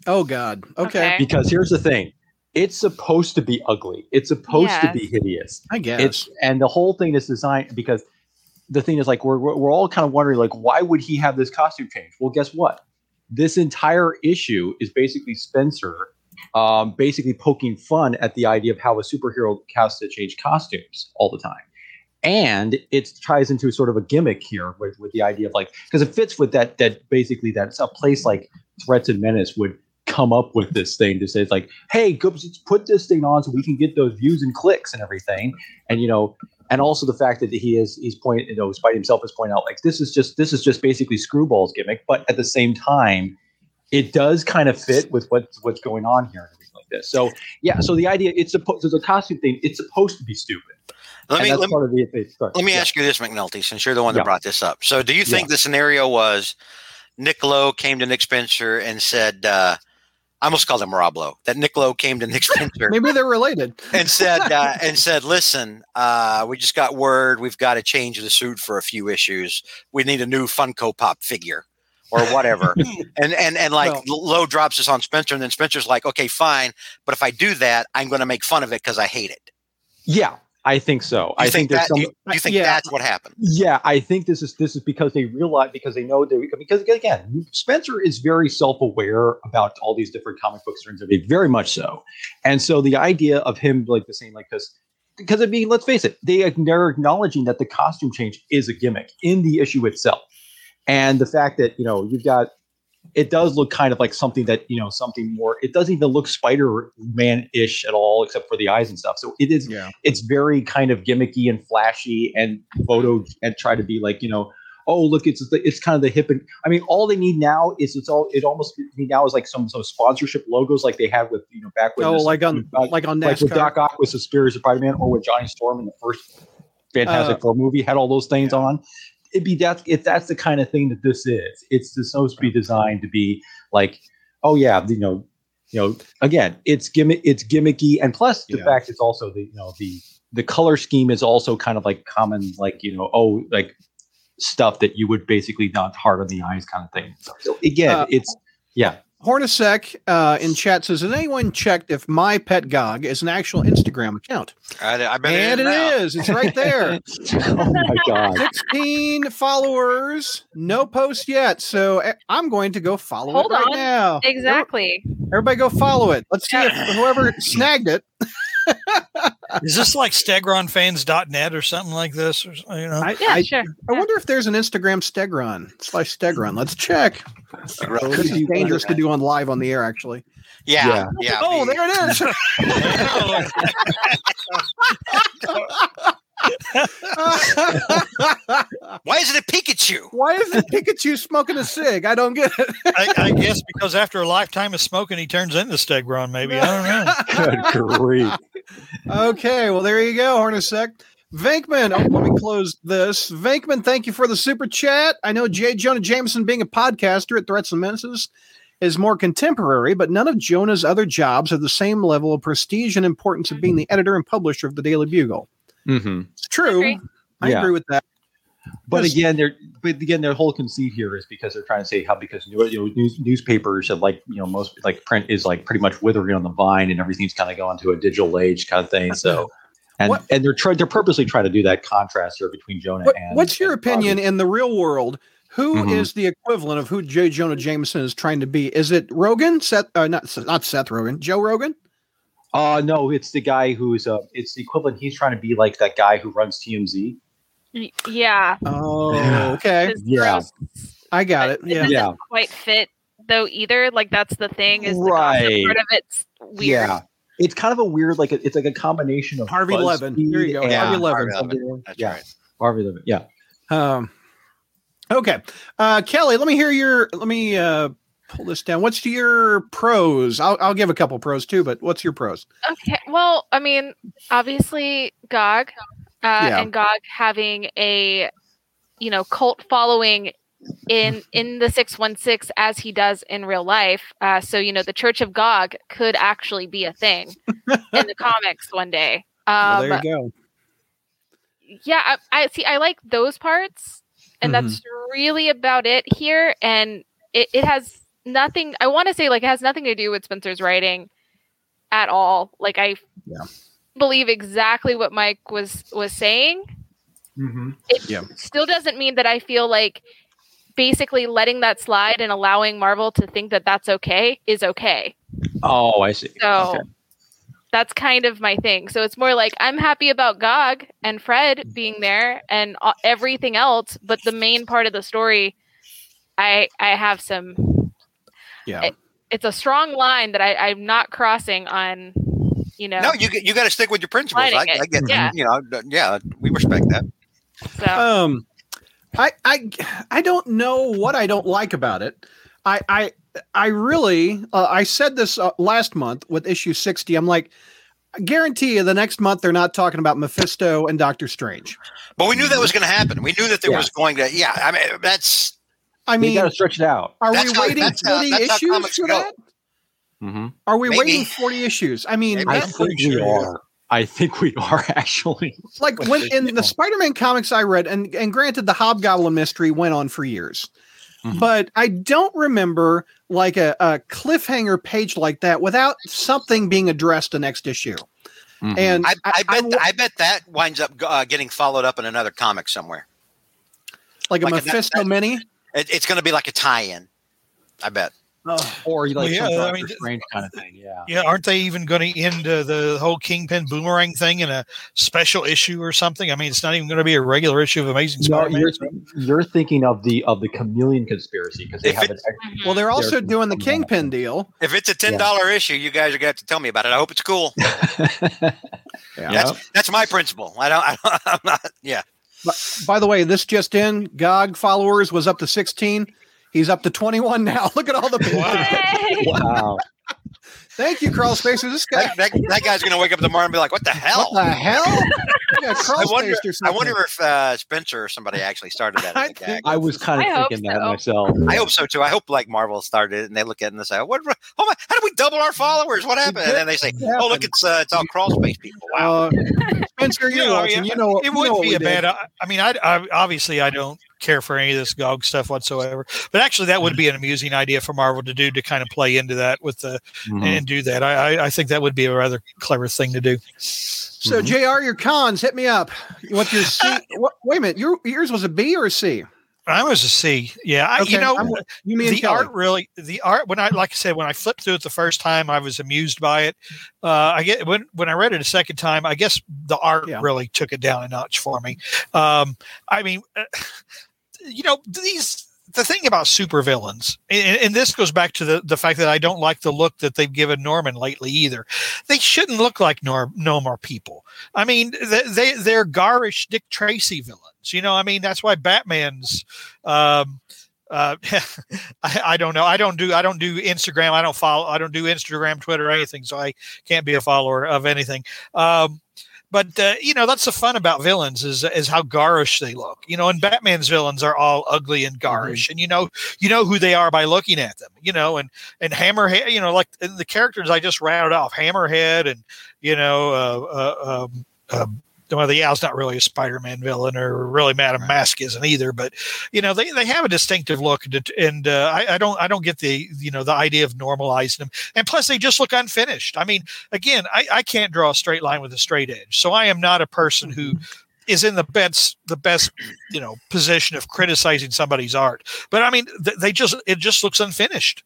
Oh God. Okay. Because here's the thing. It's supposed to be ugly. It's supposed to be hideous. I guess. And the whole thing is designed because the thing is like, we're all kind of wondering like, why would he have this costume change? Well, guess what? This entire issue is basically Spencer basically poking fun at the idea of how a superhero has to change costumes all the time. And it ties into sort of a gimmick here with the idea of like, because it fits with that basically that's a place like Threats and Menace would come up with this thing to say, it's like, hey, go put this thing on so we can get those views and clicks and everything. And, you know, and also the fact that Spidey himself is pointing out like, this is just basically Screwball's gimmick. But at the same time, it does kind of fit with what's going on here and everything like this. So yeah, so the idea the costume thing, it's supposed to be stupid. Let me ask you this, McNulty, since you're the one that brought this up. So do you think the scenario was Nick Lowe came to Nick Spencer and said, I almost called him Rob Lowe, that Nick Lowe came to Nick Spencer. Maybe they're related. And said, listen, we just got word, we've got to change the suit for a few issues. We need a new Funko Pop figure. Or whatever. Lowe drops this on Spencer, and then Spencer's like, okay, fine. But if I do that, I'm going to make fun of it because I hate it. Yeah, I think so. Do you think that's what happened? Yeah, I think this is because they realize, because again, Spencer is very self-aware about all these different comic book turns of it, very much so. And so the idea of him like the same, like this, because I mean, let's face it, they're acknowledging that the costume change is a gimmick in the issue itself. And the fact that, you know, it does look kind of like something that, you know, something more, it doesn't even look Spider-Man-ish at all, except for the eyes and stuff. So it is, it's very kind of gimmicky and flashy and photo and try to be like, you know, oh, look, it's kind of the hip. And I mean, all they need now is it almost like some sponsorship logos like they had with, you know, back when. Like on NASCAR. Like with Doc Ock with Superior Spider-Man or with Johnny Storm in the first Fantastic Four movie had all those things on. That's the kind of thing that this is. It's supposed to be designed to be like, oh yeah, you know. Again, it's gimmicky, and plus the fact it's also the color scheme is also kind of like common, like like stuff that you would basically not hard on the eyes kind of thing. So again, it's Hornacek in chat says, has anyone checked if My Pet Gog is an actual Instagram account? I bet it is. It's right there. Oh, my God. 16 followers. No post yet. So I'm going to go follow it right now. Exactly. Everybody go follow it. Let's see if whoever snagged it. Is this like StegronFans.net or something like this? Or, you know? Yeah, sure. I wonder if there's an Instagram Stegron/Stegron. Let's check. This is dangerous to do on live on the air, actually. Yeah. Oh, there it is. Why isn't it Pikachu? Why isn't Pikachu smoking a cig? I don't get it. I guess because after a lifetime of smoking, he turns into Stegron, maybe. I don't know. Good grief. Okay, well, there you go, Hornacek. Venkman, let me close this. Venkman, thank you for the super chat. I know J. Jonah Jameson being a podcaster at Threats and Menaces is more contemporary, but none of Jonah's other jobs have the same level of prestige and importance of being the editor and publisher of the Daily Bugle. Mm-hmm. It's true. I agree with that. But again, their whole conceit here is because they're trying to say how because newspapers have print is like pretty much withering on the vine and everything's kind of going to a digital age kind of thing. So and they're purposely trying to do that contrast here between Jonah and. What's your opinion in the real world? Who is the equivalent of who J. Jonah Jameson is trying to be? Is it Rogan? Not Seth Rogen. Joe Rogan. No, it's the guy who's it's the equivalent. He's trying to be like that guy who runs TMZ. Yeah. Oh, okay. Yeah. I got it. Yeah. It doesn't quite fit though either. Like that's the thing is the part of it's weird. Yeah. It's kind of a weird it's like a combination of Harvey Levin. Here you go. Harvey Levin. That's right. Harvey Levin. Yeah. Okay. Kelly, let me pull this down. What's your pros? I'll give a couple pros too, but what's your pros? Okay. Well, I mean, obviously Gog and Gog having a cult following in the 616 as he does in real life. So the Church of Gog could actually be a thing in the comics one day. Well, there you go. Yeah, I see. I like those parts, and that's really about it here. And it has nothing. I want to say it has nothing to do with Spencer's writing at all. I believe exactly what Mike was saying. Mm-hmm. It still doesn't mean that I feel like basically letting that slide and allowing Marvel to think that that's okay is okay. Oh, I see. So that's kind of my thing. So it's more like I'm happy about Gog and Fred being there and everything else, but the main part of the story, I have some. Yeah, it's a strong line that I'm not crossing on. No, you got to stick with your principles. I get that. We respect that. So. I don't know what I don't like about it. I really I said this last month with issue 60. I'm like, I guarantee you the next month they're not talking about Mephisto and Doctor Strange. But we knew that was going to happen. We knew that there was going to. Yeah, I mean that's. I mean, you got to stretch it out. Are we waiting 40 issues for that? Mm-hmm. Are we waiting 40 issues? I mean, I think we are. I think we are actually. Like when in the Spider-Man comics I read, and granted, the Hobgoblin mystery went on for years, but I don't remember like a cliffhanger page like that without something being addressed the next issue. Mm-hmm. And I bet that winds up getting followed up in another comic somewhere, like a Mephisto mini. It's going to be like a tie-in, I bet. Or Strange kind of thing. Yeah. Yeah. Aren't they even going to end the whole Kingpin Boomerang thing in a special issue or something? I mean, it's not even going to be a regular issue of Amazing Spider-Man. You're thinking of the Chameleon conspiracy because they have it. Well, they're also doing the Kingpin deal. If it's a $10 issue, you guys are going to have to tell me about it. I hope it's cool. That's my principle. I'm not. By the way, this just in, Gog followers was up to 16. He's up to 21 now. Look at all the people. Wow. Thank you, Crawl Spacer. This guy. That guy's going to wake up tomorrow and be like, what the hell? What the hell? I wonder if Spencer or somebody actually started that. I was kind of thinking that myself. I hope so, too. I hope like Marvel started it and they look at it and they say, "What? Oh my, how did we double our followers? What happened?" And then they say, "Oh, look, it's all Crawl Space people." Wow. Spencer, you're watching. It would be a bad. I mean, I obviously I don't care for any of this Gog stuff whatsoever. But actually, that would be an amusing idea for Marvel to do, to kind of play into that with the and do that. I think that would be a rather clever thing to do. So, JR, your cons, hit me up. You want your C? Wait a minute, yours was a B or a C? I was a C. Yeah, okay. The art when I flipped through it the first time, I was amused by it. When I read it a second time, I guess the art really took it down a notch for me. The thing about supervillains, and this goes back to the fact that I don't like the look that they've given Norman lately either. They shouldn't look like no more people. I mean, they're garish Dick Tracy villains. You know, I mean, that's why Batman's. I don't know. I don't do Instagram. I don't do Instagram, Twitter, or anything. So I can't be a follower of anything. But that's the fun about villains is how garish they look, and Batman's villains are all ugly and garish and, you know who they are by looking at them, and Hammerhead, like the characters I just rattled off, Hammerhead and, it's not really a Spider-Man villain, or really Madam Mask isn't either, but they have a distinctive look, and I don't get the the idea of normalizing them, and plus they just look unfinished. I mean, again, I can't draw a straight line with a straight edge, so I am not a person who is in the best position of criticizing somebody's art. But I mean, it just looks unfinished.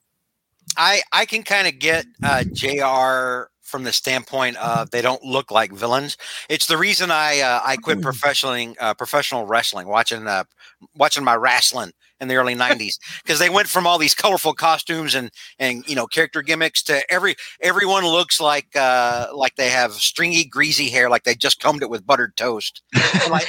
I can kind of get JR. From the standpoint of they don't look like villains. It's the reason I quit professional wrestling, watching my wrestling in the early 90s, because they went from all these colorful costumes and character gimmicks to everyone looks like they have stringy, greasy hair, like they just combed it with buttered toast,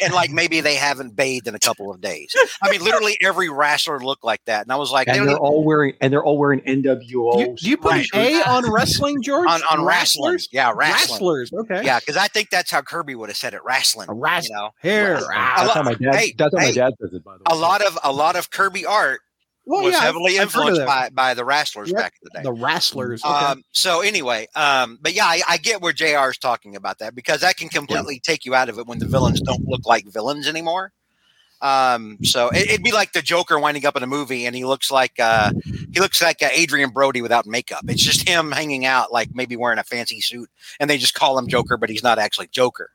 and maybe they haven't bathed in a couple of days. I mean, literally every wrestler looked like that, and I was like, they're all wearing NWO. Do you put an A on wrestling, George? On wrestlers, yeah, wrestlers. Okay, yeah, because I think that's how Kirby would have said it, wrestling. Hair. That's how my dad. That's how my dad says it. By the way, a lot of Kirby art was heavily influenced by the wrestlers back in the day. The wrestlers. Okay. I get where JR is talking about that, because that can completely take you out of it when the villains don't look like villains anymore. So it'd be like the Joker winding up in a movie and he looks like Adrian Brody without makeup. It's just him hanging out, like maybe wearing a fancy suit, and they just call him Joker, but he's not actually Joker.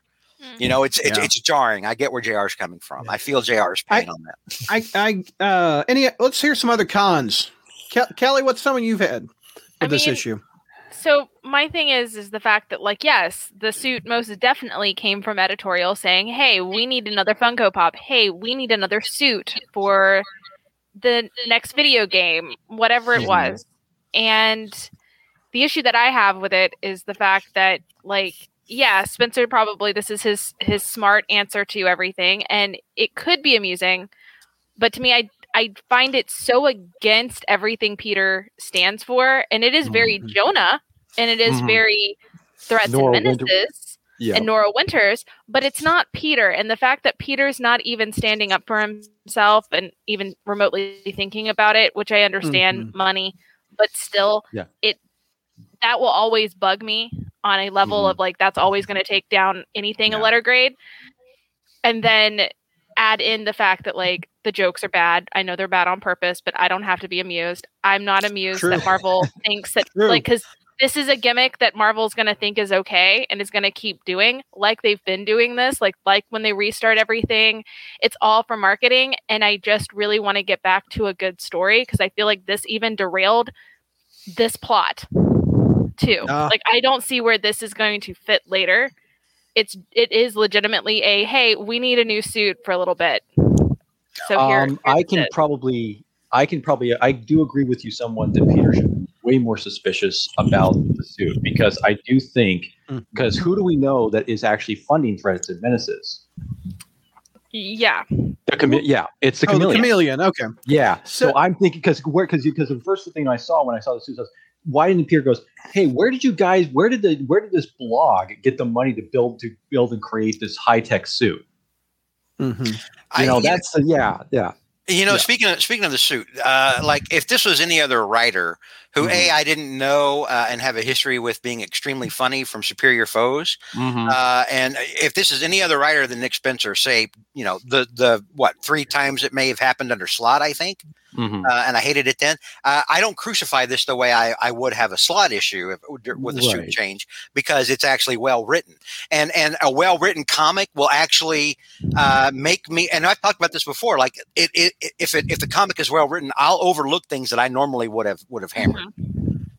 It's jarring. I get where JR's coming from. I feel JR's pain on that. Let's hear some other cons. Kelly, what's some of you've had with this issue? So my thing is the fact that, like, yes, the suit most definitely came from editorial saying, hey, we need another Funko Pop. Hey, we need another suit for the next video game, whatever it was. And the issue that I have with it is the fact that, like, yeah, Spencer, probably this is his smart answer to everything, and it could be amusing, but to me, I find it so against everything Peter stands for, and it is very Jonah, and it is very Threats and Menaces and Nora Winters, but it's not Peter, and the fact that Peter's not even standing up for himself and even remotely thinking about it, which I understand money, but still, that will always bug me. On a level of like, that's always going to take down anything a letter grade. And then add in the fact that, like, the jokes are bad. I know they're bad on purpose, but I don't have to be amused. I'm not amused that Marvel thinks that, like, because this is a gimmick that Marvel's going to think is okay and is going to keep doing, like they've been doing this, like when they restart everything. It's all for marketing. And I just really want to get back to a good story, because I feel like this even derailed this plot. Too. Like, I don't see where this is going to fit later. It is legitimately a, hey, we need a new suit for a little bit. So I do agree with you somewhat that Peter should be way more suspicious about the suit, because I do think, because who do we know that is actually funding Threats and Menaces? Yeah. It's the Chameleon. The Chameleon. Okay. Yeah. So I'm thinking, because the first thing I saw when I saw the suit was, why didn't Peter goes, hey, where did this blog get the money to build and create this high tech suit? Mm-hmm. You know, that's You know, speaking of the suit, like if this was any other writer who I didn't know and have a history with being extremely funny from Superior Foes, and if this is any other writer than Nick Spencer, say, you know, the what, 3 times it may have happened under Slott, I think, and I hated it then. I don't crucify this the way I would have a Slott issue with a suit change, because it's actually well written, and a well written comic will actually make me. And I've talked about this before. Like if the comic is well written, I'll overlook things that I normally would have hammered.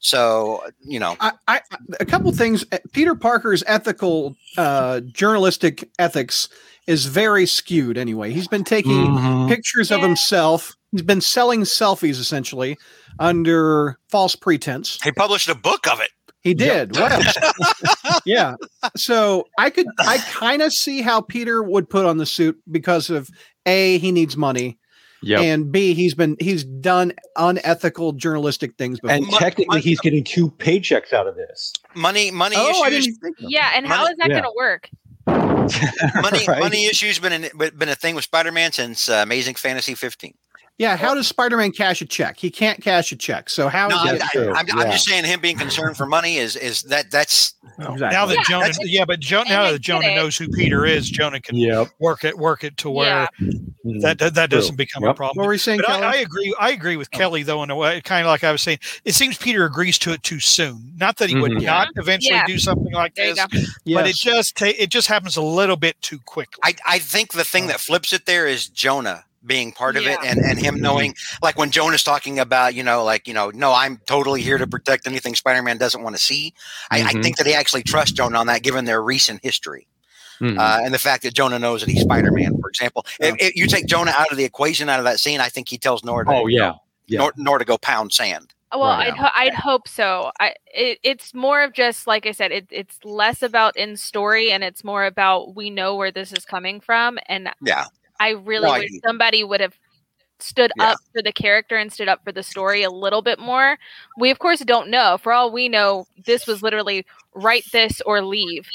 So, you know, a couple things. Peter Parker's ethical, journalistic ethics is very skewed anyway. He's been taking pictures of himself. He's been selling selfies essentially under false pretense. He published a book of it. He did. Well, yeah. So I kind of see how Peter would put on the suit because of A, he needs money. Yep. And B, he's done unethical journalistic things before. And technically, he's getting 2 paychecks out of this. Money issues. Yeah, and money, how is that going to work? Money issues been a thing with Spider-Man since Amazing Fantasy 15. Yeah, how does Spider-Man cash a check? He can't cash a check. So how? No, I'm just saying him being concerned for money is that's exactly. Now that Jonah, Jonah knows who Peter is. Jonah can work it to where that doesn't become a problem. What were you saying, Kelly? I agree with Kelly though in a way. Kind of like I was saying, it seems Peter agrees to it too soon. Not that he would not eventually do something like this, but it just happens a little bit too quickly. I think the thing that flips it there is Jonah being part of it and him knowing, like when Jonah's talking about, you know, like, you know, no, I'm totally here to protect anything Spider-Man doesn't want to see. I think that he actually trusts Jonah on that, given their recent history. And the fact that Jonah knows that he's Spider-Man, for example. If you take Jonah out of the equation, out of that scene, I think he tells Nora to go pound sand. Well, right. I'd hope so. It's more of just, like I said, it's less about in story and it's more about we know where this is coming from. And I really wish somebody would have stood up for the character and stood up for the story a little bit more. We, of course, don't know. For all we know, this was literally write this or leave.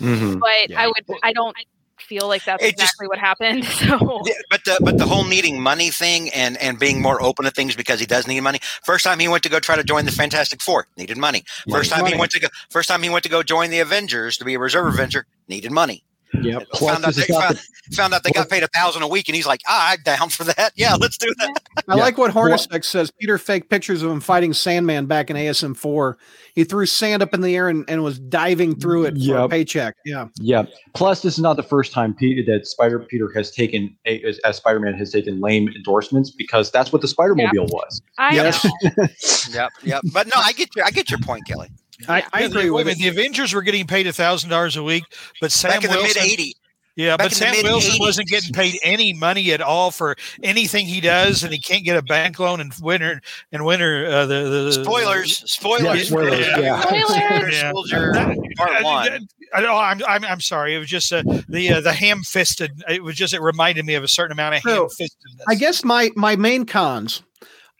But I don't feel like that's exactly what happened. So, but the whole needing money thing and being more open to things because he does need money. First time he went to go try to join the Fantastic Four, needed money. First time he went to go join the Avengers to be a reserve Avenger, needed money. Yeah, found out they got paid $1,000 a week, and he's like, I'm down for that. Yeah, let's do that. I like what Hornacek says. Peter faked pictures of him fighting Sandman back in ASM4. He threw sand up in the air and was diving through it for a paycheck. Yeah. Plus, this is not the first time Peter has taken Spider-Man has taken lame endorsements, because that's what the Spider-Mobile was. But no, I get your point, Kelly. I agree with it. The Avengers were getting paid $1,000 a week, but Sam Wilson, back in the mid-80s. Yeah, but Sam Wilson wasn't getting paid any money at all for anything he does, and he can't get a bank loan in winter. The spoilers. Soldier Part 1. I'm sorry. It was just the ham-fisted. It was just, it reminded me of a certain amount of ham-fistedness. I guess my main cons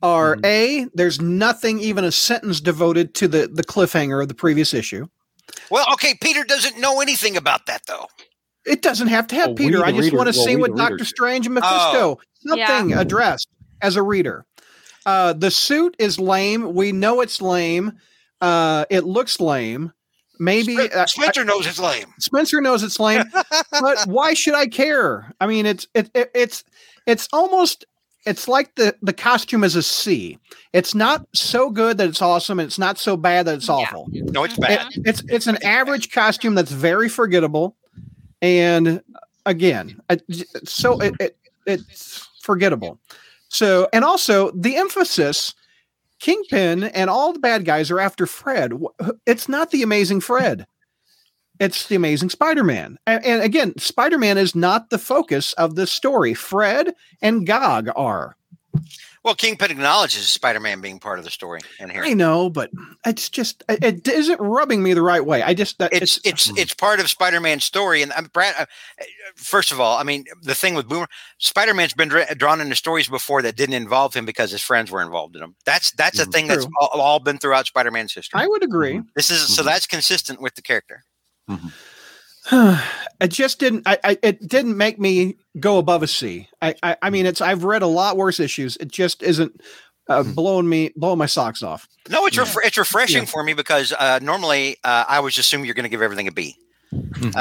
are A, there's nothing, even a sentence devoted to the cliffhanger of the previous issue. Well, okay, Peter doesn't know anything about that, though. It doesn't have to have Peter. I just want to see what Doctor Strange and Mephisto. Nothing addressed as a reader. The suit is lame. We know it's lame. It looks lame. Maybe Spencer knows it's lame. But why should I care? I mean, it's almost. It's like the costume is a C. It's not so good that it's awesome, and it's not so bad that it's awful. No, it's bad. It's an average costume that's very forgettable, and again, it's forgettable. So, and also the emphasis, Kingpin and all the bad guys are after Fred. It's not the Amazing Fred. It's the Amazing Spider-Man. And again, Spider-Man is not the focus of this story. Fred and Gog are. Well, Kingpin acknowledges Spider-Man being part of the story. And here. I know, but it's just, it isn't rubbing me the right way. I just, it's part of Spider-Man's story. And Brad, first of all, I mean, the thing with Boomerang, Spider-Man's been drawn into stories before that didn't involve him because his friends were involved in them. That's a thing that's all been throughout Spider-Man's history. I would agree. This is so that's consistent with the character. It didn't make me go above a C. I've read a lot worse issues. It just isn't blowing my socks off. No, it's refreshing for me because normally I was assuming you're going to give everything a B. In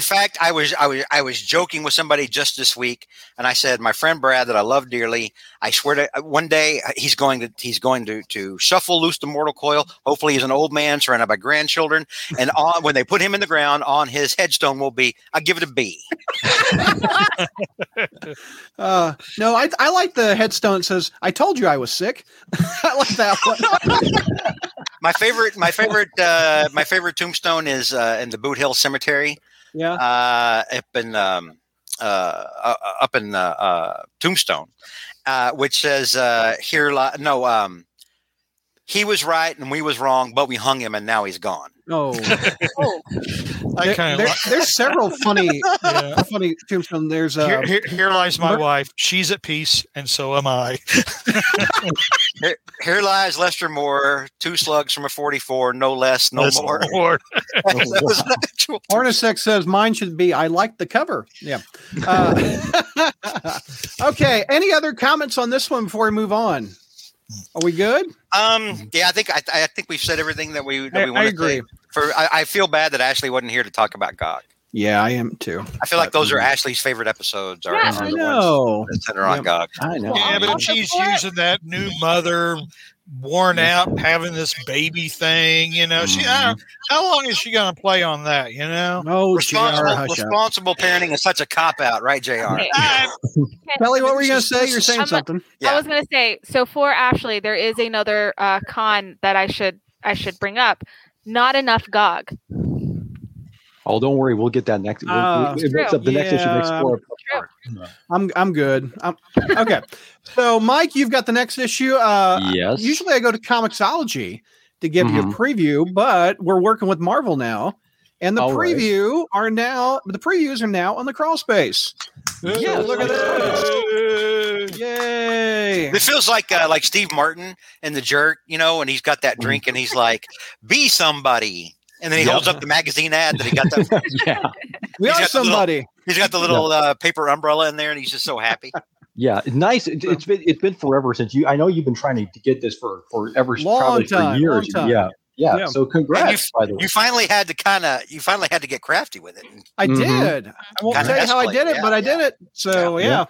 fact, I was joking with somebody just this week, and I said, my friend Brad that I love dearly, I swear to one day he's going to shuffle loose the mortal coil. Hopefully he's an old man surrounded by grandchildren, and when they put him in the ground, on his headstone will be, I'll give it a B. No, I like the headstone. It says, I told you I was sick. I like that one. My favorite tombstone is in the Boot Hill Cemetery. Yeah, up in Tombstone, which says he was right and we was wrong, but we hung him and now he's gone. Oh, there's several funny tombstone. There's here lies my wife. She's at peace, and so am I. Here lies Lester Moore. 2 slugs from a 44, no less, no more. Arnisex says mine should be, I like the cover. Yeah. Okay. Any other comments on this one before we move on? Are we good? Yeah, I think we've said everything that we want to agree. I feel bad that Ashley wasn't here to talk about Gog. Yeah, I am too. I feel like those are Ashley's favorite episodes. Yeah, I know. On Gog. I know. Yeah, but if she's using that new mother, worn out, having this baby thing, she. How long is she going to play on that? Oh, responsible parenting is such a cop out, right, JR? Okay. Kelly, what were you going to say? You're saying something. I was going to say. So for Ashley, there is another con that I should bring up. Not enough Gog. Oh, don't worry. We'll get that next. Next issue. Next floor. I'm good. Okay. So, Mike, you've got the next issue. Yes. Usually, I go to Comixology to give you a preview, but we're working with Marvel now, and the previews are now on the crawl space. Yeah, look at this! Yay! This feels like Steve Martin in The Jerk, and he's got that drink, and he's like, "Be somebody." And then he holds up the magazine ad that he got. He's got the little paper umbrella in there, and he's just so happy. Yeah, nice. It's been forever since you. I know you've been trying to get this for forever, probably for years. Yeah. So congrats. By the way, you finally had to get crafty with it. I did. I won't tell you how I did it, but I did it. So yeah.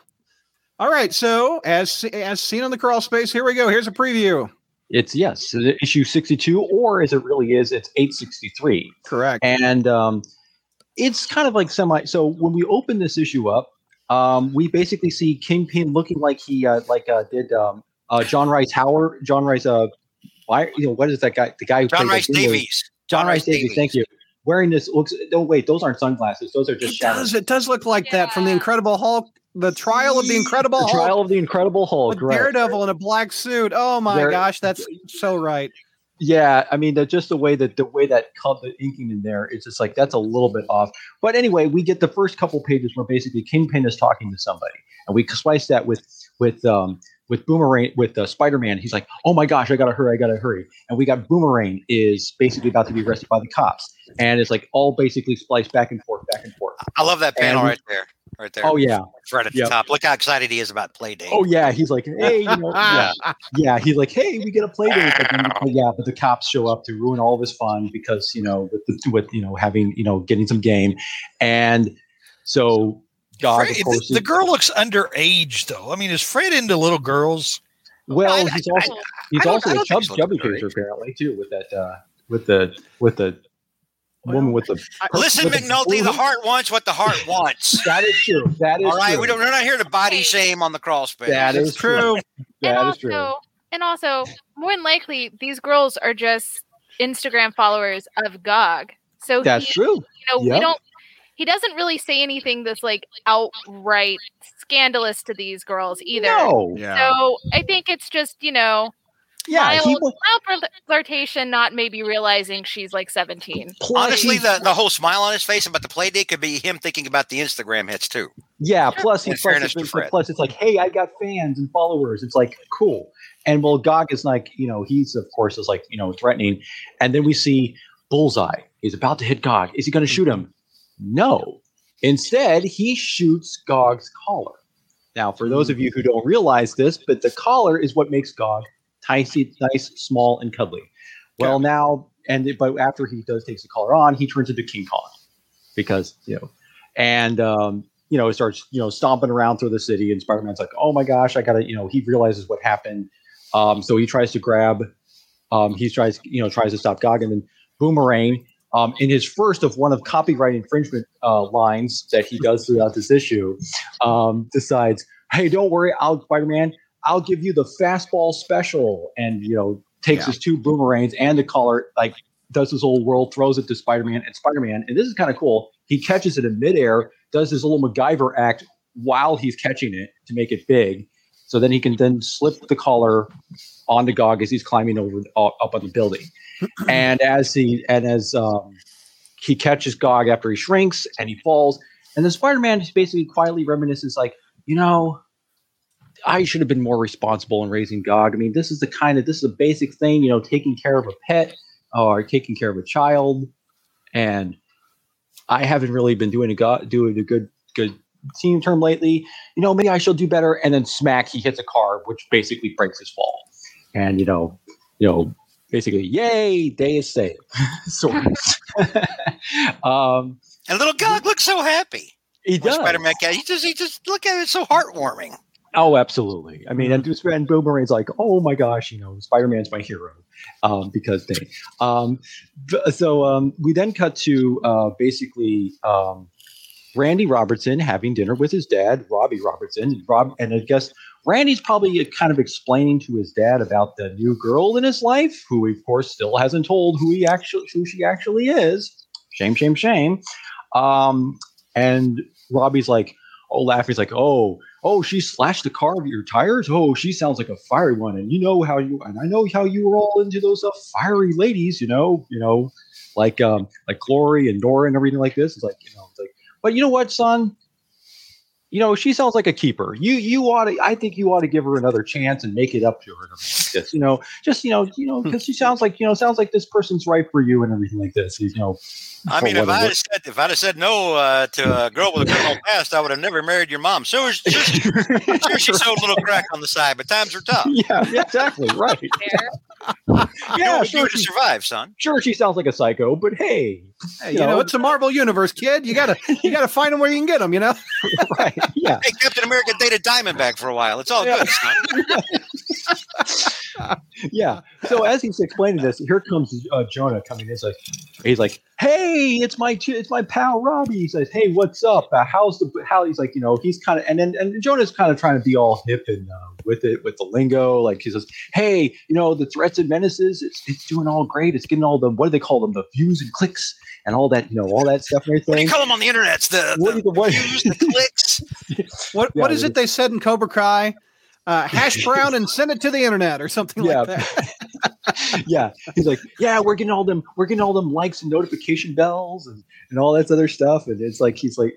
All right. So as seen on the crawl space, here we go. Here's a preview. It's issue 62, or as it really is, it's 863. Correct. And it's kind of like semi. So when we open this issue up, we basically see Kingpin looking like he did John Rice Howard. John Rice. What is that guy? The guy who John Rice Davies. John Rice Davies. Thank you. Wearing this looks. Oh wait, those aren't sunglasses. Those are just shadows. It does look like that from the Incredible Hulk. The Trial of the Incredible Hulk. With right. Daredevil in a black suit. Oh my gosh, that's so right. Yeah, I mean, just the way that the inking in there, it's just like that's a little bit off. But anyway, we get the first couple pages where basically Kingpin is talking to somebody, and we splice that with Boomerang with Spider-Man. He's like, "Oh my gosh, I gotta hurry," and we got Boomerang is basically about to be arrested by the cops, and it's like all basically spliced back and forth. I love that panel right there. Oh yeah, it's right at the top. Look how excited he is about play date. Oh yeah, he's like, hey, he's like, hey, we get a play date. But the cops show up to ruin all of his fun because getting some game, and so Gog. Fred, the girl looks underage though. I mean, is Fred into little girls? Well, he's also a chubby creature apparently too with that with the. Woman with the McNulty, the heart wants what the heart wants. That is true. That is all right. True. We're not here to body shame on the crawl space. That is true. And also, more than likely, these girls are just Instagram followers of Gog. So that's true. He doesn't really say anything that's like outright scandalous to these girls either. No. Yeah. So I think it's just mild flirtation, not maybe realizing she's like 17. Honestly, the whole smile on his face about the play date could be him thinking about the Instagram hits too. Yeah, plus it's like, hey, I got fans and followers. It's like, cool. And well, Gog is like, he's of course is like, threatening. And then we see Bullseye, He's about to hit Gog. Is he going to shoot him? No. Instead, he shoots Gog's collar. Now, for those of you who don't realize this, but the collar is what makes Gog nice, small, and cuddly. Well, now, but after he takes the collar on, he turns into King Kong because, you know, and, you know, he starts, you know, stomping around through the city, and Spider-Man's like, oh my gosh, I gotta, you know, he realizes what happened. So he tries to grab, tries to stop Gog, and then Boomerang, in his first of one of copyright infringement lines that he does throughout this issue, decides, hey, don't worry, Spider-Man, I'll give you the fastball special. And, you know, takes his two boomerangs and the collar, like does his whole world, throws it to Spider-Man, and Spider-Man, and this is kind of cool, he catches it in midair, does his little MacGyver act while he's catching it to make it big. So then he can then slip the collar onto Gog as he's climbing over up on the building. And as he catches Gog after he shrinks and he falls, and then Spider-Man just basically quietly reminisces, like, you know, I should have been more responsible in raising Gog. I mean, this is a basic thing, you know, taking care of a pet or taking care of a child. And I haven't really been doing a good team term lately. You know, maybe I shall do better. And then smack, he hits a car, which basically breaks his fall. And, you know, basically, yay, day is saved. Sort of. And little Gog looks so happy. He does. Spider-Man, he just look at it, it's so heartwarming. Oh, absolutely. I mean, and Boomerang's like, oh my gosh, you know, Spider-Man's my hero, because they. So we then cut to basically Randy Robertson having dinner with his dad, Robbie Robertson. And I guess Randy's probably kind of explaining to his dad about the new girl in his life, who of course still hasn't told who she actually is. Shame, shame, shame. And Robbie's like, oh, laughing. He's like, oh, she slashed the car of your tires. Oh, she sounds like a fiery one. And I know how you were all into those fiery ladies, you know, like Glory and Nora and everything like this. It's like, you know, it's like, but you know what, son, you know, she sounds like a keeper. I think you ought to give her another chance and make it up to her. And like this, you know, because she sounds like this person's right for you and everything like this, you know. I mean, if I'd have said no to a girl with a criminal past, I would have never married your mom. So she sewed a little crack on the side, but times are tough. Yeah, exactly, right. Sure, to survive, son. Sure, she sounds like a psycho, but hey, you know, it's a Marvel universe, kid. You gotta find them where you can get them, you know. Right? Yeah. Hey, Captain America dated Diamondback for a while. It's all good, son. Yeah. So as he's explaining this, here comes Jonah coming in. He's like, "Hey, it's my pal Robbie." He says, "Hey, what's up? How's he's like, you know, he's kind of and Jonah's kind of trying to be all hip and with the lingo. Like he says, "Hey, you know, the Threats and Menaces, it's doing all great. It's getting all the, what do they call them? The views and clicks and all that, you know, all that stuff and everything. What do you call them on the internet? It's the views, the clicks. What is it they said in Cobra Kai? Hash brown and send it to the internet or something like that. Yeah. He's like, yeah, we're getting all them likes and notification bells and all that other stuff. And it's like, he says,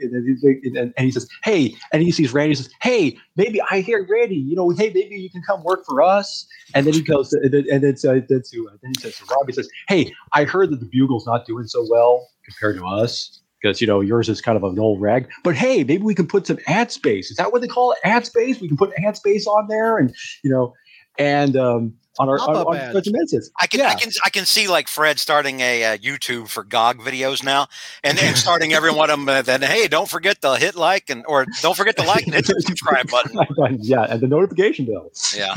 hey, and he sees Randy, he says, hey, maybe I hear Randy, you know, hey, maybe you can come work for us. And then he goes, then he says to Robbie, says, hey, I heard that the Bugle's not doing so well compared to us. Because, you know, yours is kind of an old rag. But, hey, maybe we can put some ad space. Is that what they call it? Ad space? We can put ad space on there and, you know, and on Threats and Menaces. I can see, like, Fred starting a YouTube for Gog videos now. And then starting every one of them. And then, hey, don't forget to hit like or don't forget to like and hit the subscribe button. Yeah, and the notification bell. Yeah.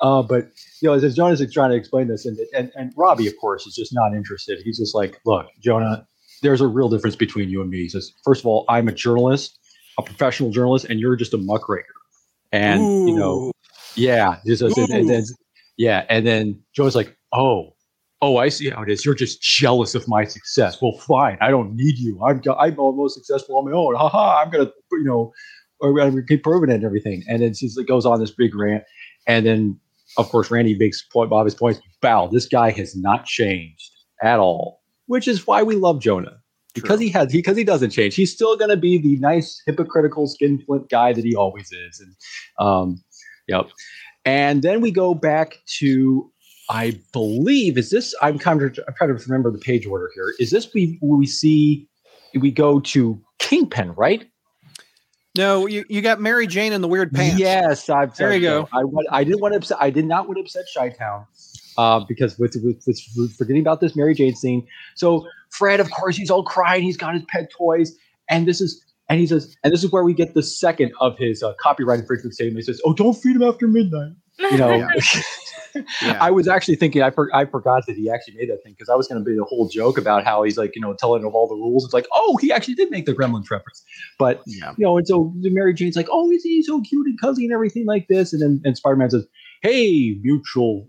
But, you know, as Jonah's trying to explain this, and Robbie, of course, is just not interested. He's just like, look, Jonah, there's a real difference between you and me. He says, first of all, I'm a journalist, a professional journalist, and you're just a muckraker. And, ooh, you know, yeah. And then Joe's like, oh, I see how it is. You're just jealous of my success. Well, fine. I don't need you. I'm almost successful on my own. Ha. I'm going to, you know, keep proving it and everything. And then it goes on this big rant. And then, of course, Randy makes Bobby's points. Wow, this guy has not changed at all. Which is why we love Jonah, because he doesn't change. He's still going to be the nice, hypocritical, skinflint guy that he always is. And, yep. And then we go back to I believe, is this, I'm trying to remember the page order here. Is this we go to Kingpin, right? No, you got Mary Jane in the weird pants. Yes, there you go. I did not want to upset Chi-Town because with forgetting about this Mary Jane scene. So Fred, of course, he's all crying. He's got his pet toys, and he says, where we get the second of his copyright infringement statement. He says, "Oh, don't feed him after midnight." You know, yeah. I was actually thinking I forgot that he actually made that thing because I was going to be the whole joke about how he's like, you know, telling of all the rules. It's like, oh, he actually did make the gremlin reference. But, yeah. You know, and so Mary Jane's like, oh, isn't he so cute and cozy and everything like this? And then Spider-Man says, hey,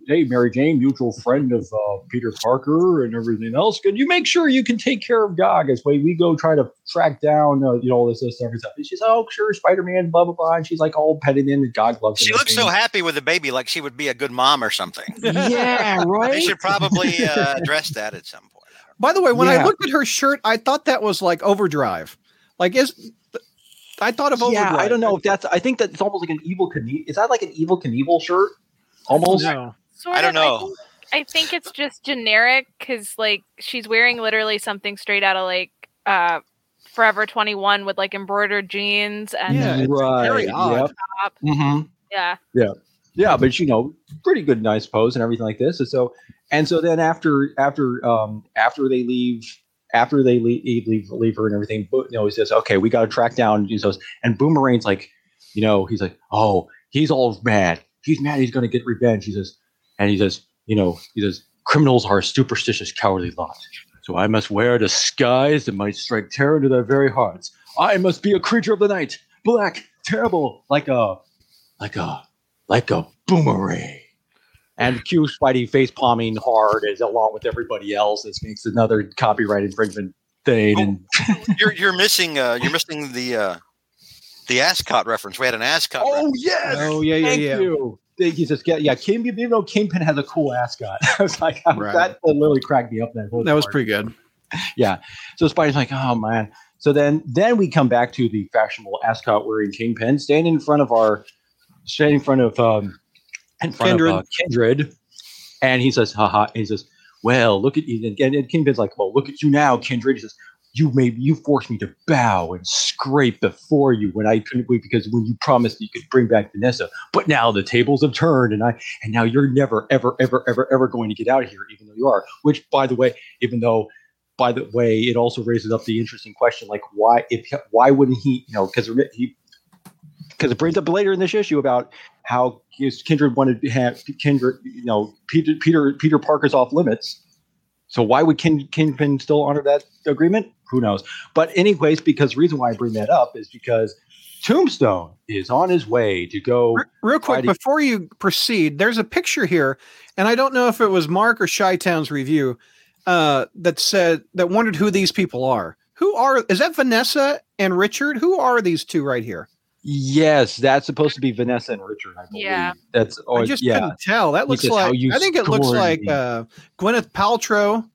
Mary Jane, mutual friend of Peter Parker and everything else. Can you make sure you can take care of Gog as we go try to track down, you know, all this stuff and stuff. And she's like, oh, sure, Spider-Man, blah, blah, blah. And she's like all petted in and Gog loves it. She looks so happy with the baby, like she would be a good mom or something. Yeah, right? They should probably address that at some point. By the way, when I looked at her shirt, I thought that was like Overdrive. Like, I thought of Overdrive. Yeah, I don't know if that's – I think that it's almost like an Evil Knievel. Is that like an Evil Knievel shirt? Almost. No. I don't know. I think it's just generic because, like, she's wearing literally something straight out of like Forever 21 with like embroidered jeans and very odd top. Mm-hmm. Yeah. But you know, pretty good, nice pose and everything like this. And so then after they leave her and everything, you know, he says, "Okay, we got to track down." And Boomerang's like, you know, he's like, "Oh, he's all mad." He's mad. He's going to get revenge. He says, criminals are a superstitious, cowardly lot. So I must wear a disguise that might strike terror to their very hearts. I must be a creature of the night, black, terrible, like a boomerang. And Q Spidey face palming hard as along with everybody else. This makes another copyright infringement thing. You're missing the Ascot reference. We had an Ascot. Reference. Yes. Oh yeah. Thank you. He says, "Yeah, Kingpin has a cool ascot." I was like, that literally cracked me up. That was pretty good. Yeah. So Spider's like, "Oh man." So then we come back to the fashionable ascot wearing Kingpin standing in front of Kindred, and he says, "Haha." He says, "Well, look at you." And Kingpin's like, "Well, look at you now, Kindred." He says, You forced me to bow and scrape before you when I couldn't wait because when you promised you could bring back Vanessa, but now the tables have turned and now you're never ever ever ever ever going to get out of here, even though you are. Which, by the way, it also raises up the interesting question, like why wouldn't he? You know, because it brings up later in this issue about how Kindred wanted to have Kindred. You know, Peter Parker's off limits. So why would Kingpin still honor that agreement? Who knows? But anyways, because the reason why I bring that up is because Tombstone is on his way to go. Real quick, before you proceed, there's a picture here, and I don't know if it was Mark or Chi-Town's review that wondered who these people are. Is that Vanessa and Richard? Who are these two right here? Yes, that's supposed to be Vanessa and Richard, I believe. Yeah. That's I just couldn't tell. That looks like Gwyneth Paltrow.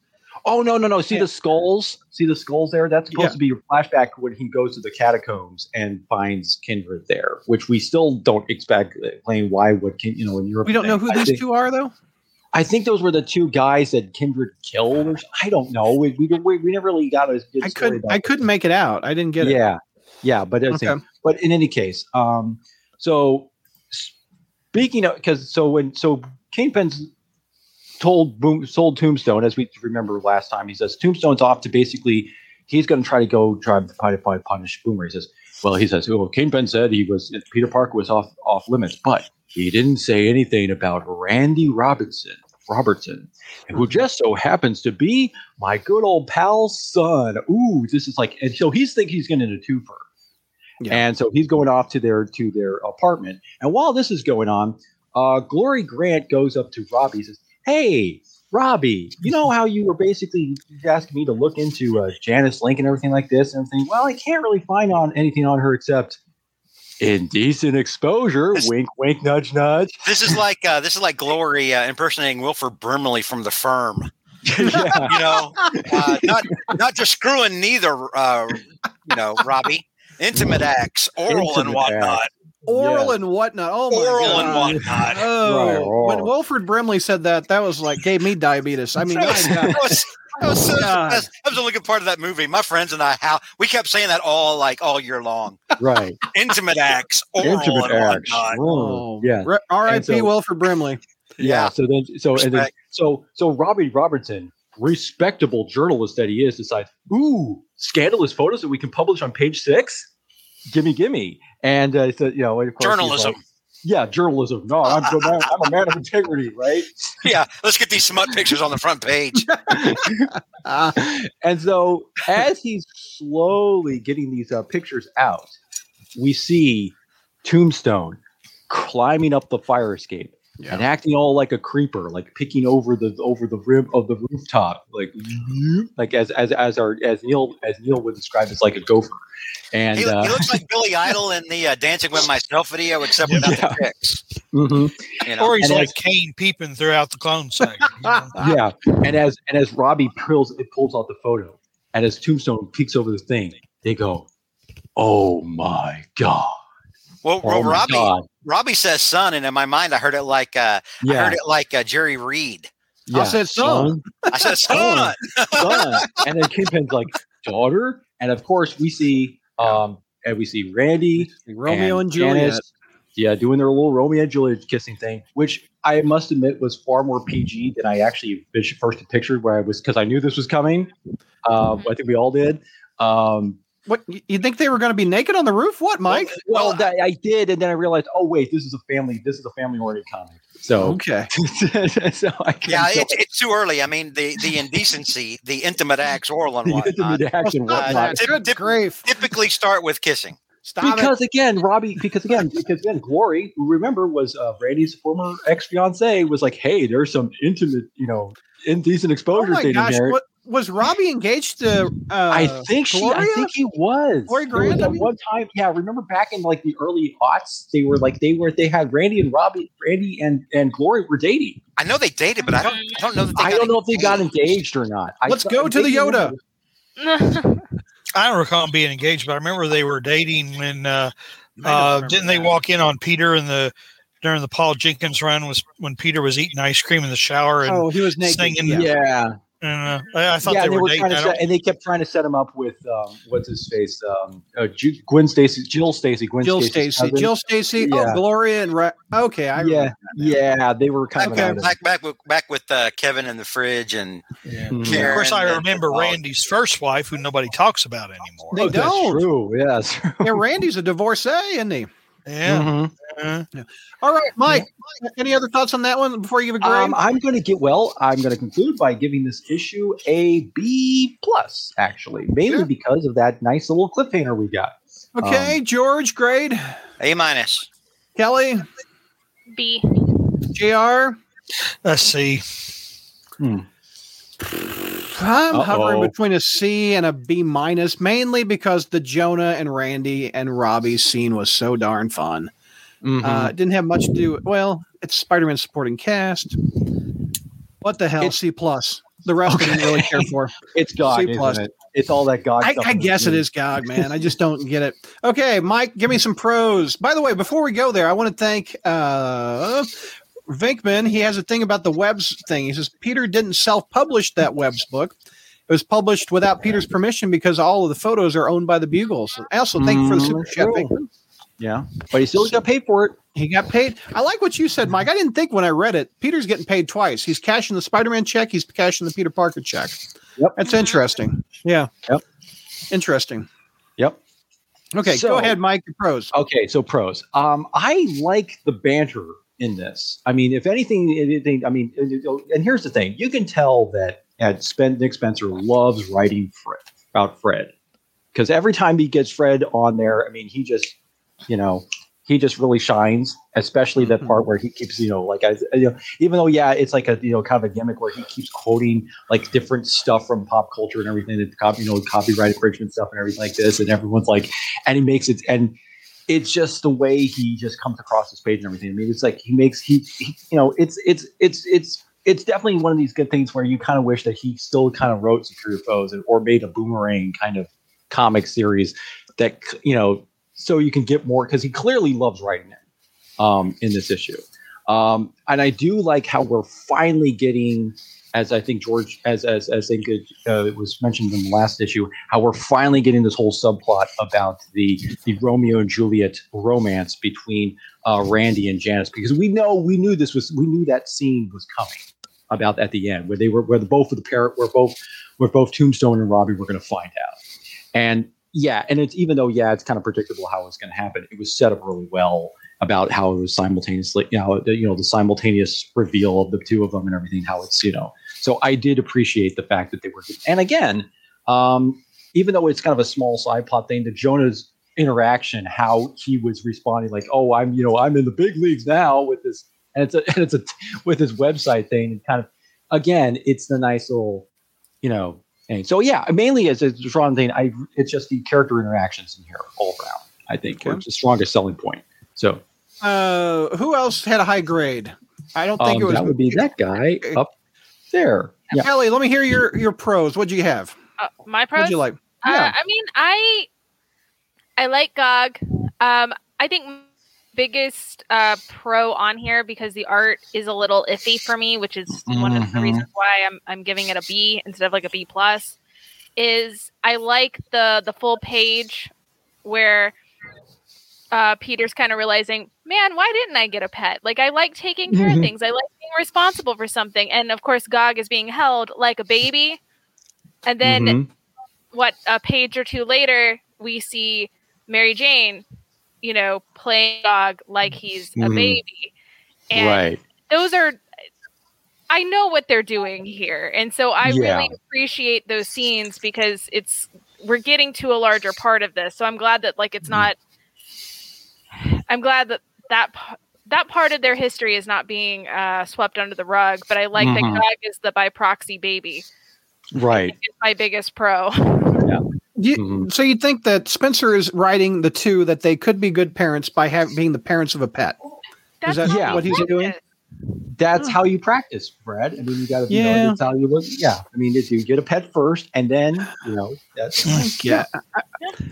Oh no. See the skulls? See the skulls there? That's supposed to be a flashback when he goes to the catacombs and finds Kindred there, which we still don't expect why would Kindred, you know, in Europe. We don't know who these two are though. I think those were the two guys that Kindred killed or something. I don't know. We never really got a good story about I couldn't make it out. I didn't get it. Yeah, but but in any case, so speaking of, because Kingpin's sold Tombstone, as we remember last time, he says Tombstone's off to basically he's going to try to punish Boomer. He says, Kingpin said Peter Parker was off limits, but he didn't say anything about Randy Robertson, who just so happens to be my good old pal's son. Ooh, this is like, and so he's thinking he's going into twofer. Yeah. And so he's going off to their apartment. And while this is going on, Glory Grant goes up to Robbie and says, "Hey, Robbie, you know how you were basically asking me to look into Janice Link and everything like this?" And I'm saying, "Well, I can't really find anything on her except indecent exposure." This, wink, wink, nudge, nudge. This is like Glory impersonating Wilford Brimley from The Firm. Yeah. You know, not just screwing neither. You know, Robbie. Intimate acts, oral and whatnot. Oral and whatnot. Oh, my God. And whatnot. Oh, right. When Wilford Brimley said that, that was like gave me diabetes. I mean, that was the only good part of that movie. My friends and I, we kept saying that all year long. Right. Intimate acts. Oral and acts. Whatnot. Oh. Yeah. R.I.P. Wilford Brimley. Yeah. So Robbie Robertson, respectable journalist that he is, decides, ooh, scandalous photos that we can publish on page 6. Gimme. And so, of course, journalism. Like, journalism. No, I'm a man of integrity, right? Yeah, let's get these smut pictures on the front page. And so, as he's slowly getting these pictures out, we see Tombstone climbing up the fire escape and acting all like a creeper, like picking over the rim of the rooftop, like as Neil would describe as like a gopher. And he looks like Billy Idol in the Dancing with Myself video, except without the tricks. Mm-hmm. Or he's like Kane peeping throughout the clone saga. And as Robbie pulls out the photo, and as Tombstone peeks over the thing, they go, "Oh my God!" Well, Robbie says son, and in my mind, I heard it like Jerry Reed. Yeah. I said son. I said son. And then Kingpin's like daughter. And of course, we see Randy, Romeo and Juliet, doing their little Romeo and Juliet kissing thing, which I must admit was far more PG than I actually first pictured. Because I knew this was coming. I think we all did. What, you think they were going to be naked on the roof? What, Mike? Well, I did, and then I realized, oh wait, this is a family-oriented comic. So okay, it's too early. I mean, the indecency, the intimate acts, oral and whatnot. Typically start with kissing. Because again, Glory, who remember was Brady's former ex-fiancée, was like, hey, there's some intimate, indecent exposure. Oh my gosh, there. Was Robbie engaged to? I think he was. Glory Grant. One time, remember back in like the early aughts, they had Randy and Robbie, Randy and Glory were dating. I know they dated, but I don't know if they got engaged or not. Let's go to the Yoda. I don't recall being engaged, but I remember they were dating when didn't they walk in on Peter in the. During the Paul Jenkins run was when Peter was eating ice cream in the shower and he was naked. Singing. Yeah. I thought they were dating. And they kept trying to set him up with what's his face? Jill Stacy. Jill Stacy. Yeah. Oh, Gloria and okay. They were kind of back with Kevin in the fridge and Karen. Of course, I remember Randy's first wife, who nobody talks about anymore. They don't. That's true. Yes. Yeah, Randy's a divorcee, isn't he? Yeah. Mm-hmm. Yeah. All right, Mike. Yeah. Any other thoughts on that one before you give a grade? I'm going to conclude by giving this issue a B+, actually, mainly because of that nice little cliffhanger we got. Okay, George, grade A-. Kelly, B. JR, a C. I'm hovering between a C and a B-, mainly because the Jonah and Randy and Robbie scene was so darn fun. Mm-hmm. It didn't have much to do. Well, it's Spider-Man supporting cast. What the hell? It's C+. The rest I didn't really care for. It's Gog. C+. It's all that Gog. I guess it is Gog, man. I just don't get it. Okay, Mike, give me some pros. By the way, before we go there, I want to thank Vinkman. He has a thing about the Webb's thing. He says Peter didn't self-publish that Webb's book. It was published without Peter's permission because all of the photos are owned by the Bugles. So also, thank you for the super chat, Vinkman. Yeah, but he still got paid for it. He got paid. I like what you said, Mike. I didn't think when I read it, Peter's getting paid twice. He's cashing the Spider-Man check. He's cashing the Peter Parker check. Yep, that's interesting. Yeah. Yep. Interesting. Yep. Okay, so, go ahead, Mike. Your pros. Okay, so pros. I like the banter in this. I mean, if anything, and here's the thing. You can tell that Nick Spencer loves writing about Fred, because every time he gets Fred on there, I mean, he just really shines, especially that part where he keeps, even though, it's like a, kind of a gimmick where he keeps quoting like different stuff from pop culture and everything, that copyright infringement stuff and everything like this. And everyone's like, and he makes it, and it's just the way he just comes across this page and everything. I mean, it's like it's definitely one of these good things where you kind of wish that he still kind of wrote Superior Foes or made a Boomerang kind of comic series that so you can get more, because he clearly loves writing it in this issue. And I do like how we're finally getting, as I think George, as I think it was mentioned in the last issue, how we're finally getting this whole subplot about the Romeo and Juliet romance between Randy and Janice, because we knew that scene was coming about at the end where both Tombstone and Robbie were going to find out. And yeah, and it's, even though, yeah, it's kind of predictable how it's going to happen, it was set up really well about how it was simultaneously, the simultaneous reveal of the two of them and everything, how it's, so I did appreciate the fact that they were, and again, even though it's kind of a small side plot thing, that Jonah's interaction, how he was responding, like, oh, I'm in the big leagues now with this, and it's with his website thing, and kind of, again, it's the nice little, thing. So yeah, mainly as a strong thing, it's just the character interactions in here all around, I think, okay, were the strongest selling point. So, who else had a high grade? I don't think it was. That would be that guy up there. Yeah. Kelly, let me hear your pros. What'd you have? My pros? What'd you like? Yeah. I mean, I like Gog. I think biggest pro on here, because the art is a little iffy for me, which is one of the reasons why I'm giving it a B instead of like a B+. Is I like the full page where Peter's kind of realizing, man, why didn't I get a pet? Like, I like taking care of things. I like being responsible for something. And of course, Gog is being held like a baby. And then, a page or two later, we see Mary Jane, playing Gog like he's a baby. And those are, I know what they're doing here. And so I really appreciate those scenes, because we're getting to a larger part of this. So I'm glad that, like, it's not, I'm glad that part of their history is not being swept under the rug, but I like that Gog is the by proxy baby. Right. It's my biggest pro. Yeah. So you'd think that Spencer is writing the two, that they could be good parents by being the parents of a pet. That's what he's doing? That's how you practice, Brad. I mean, you got to that's how you look. Yeah. I mean, if you get a pet first, and then, that's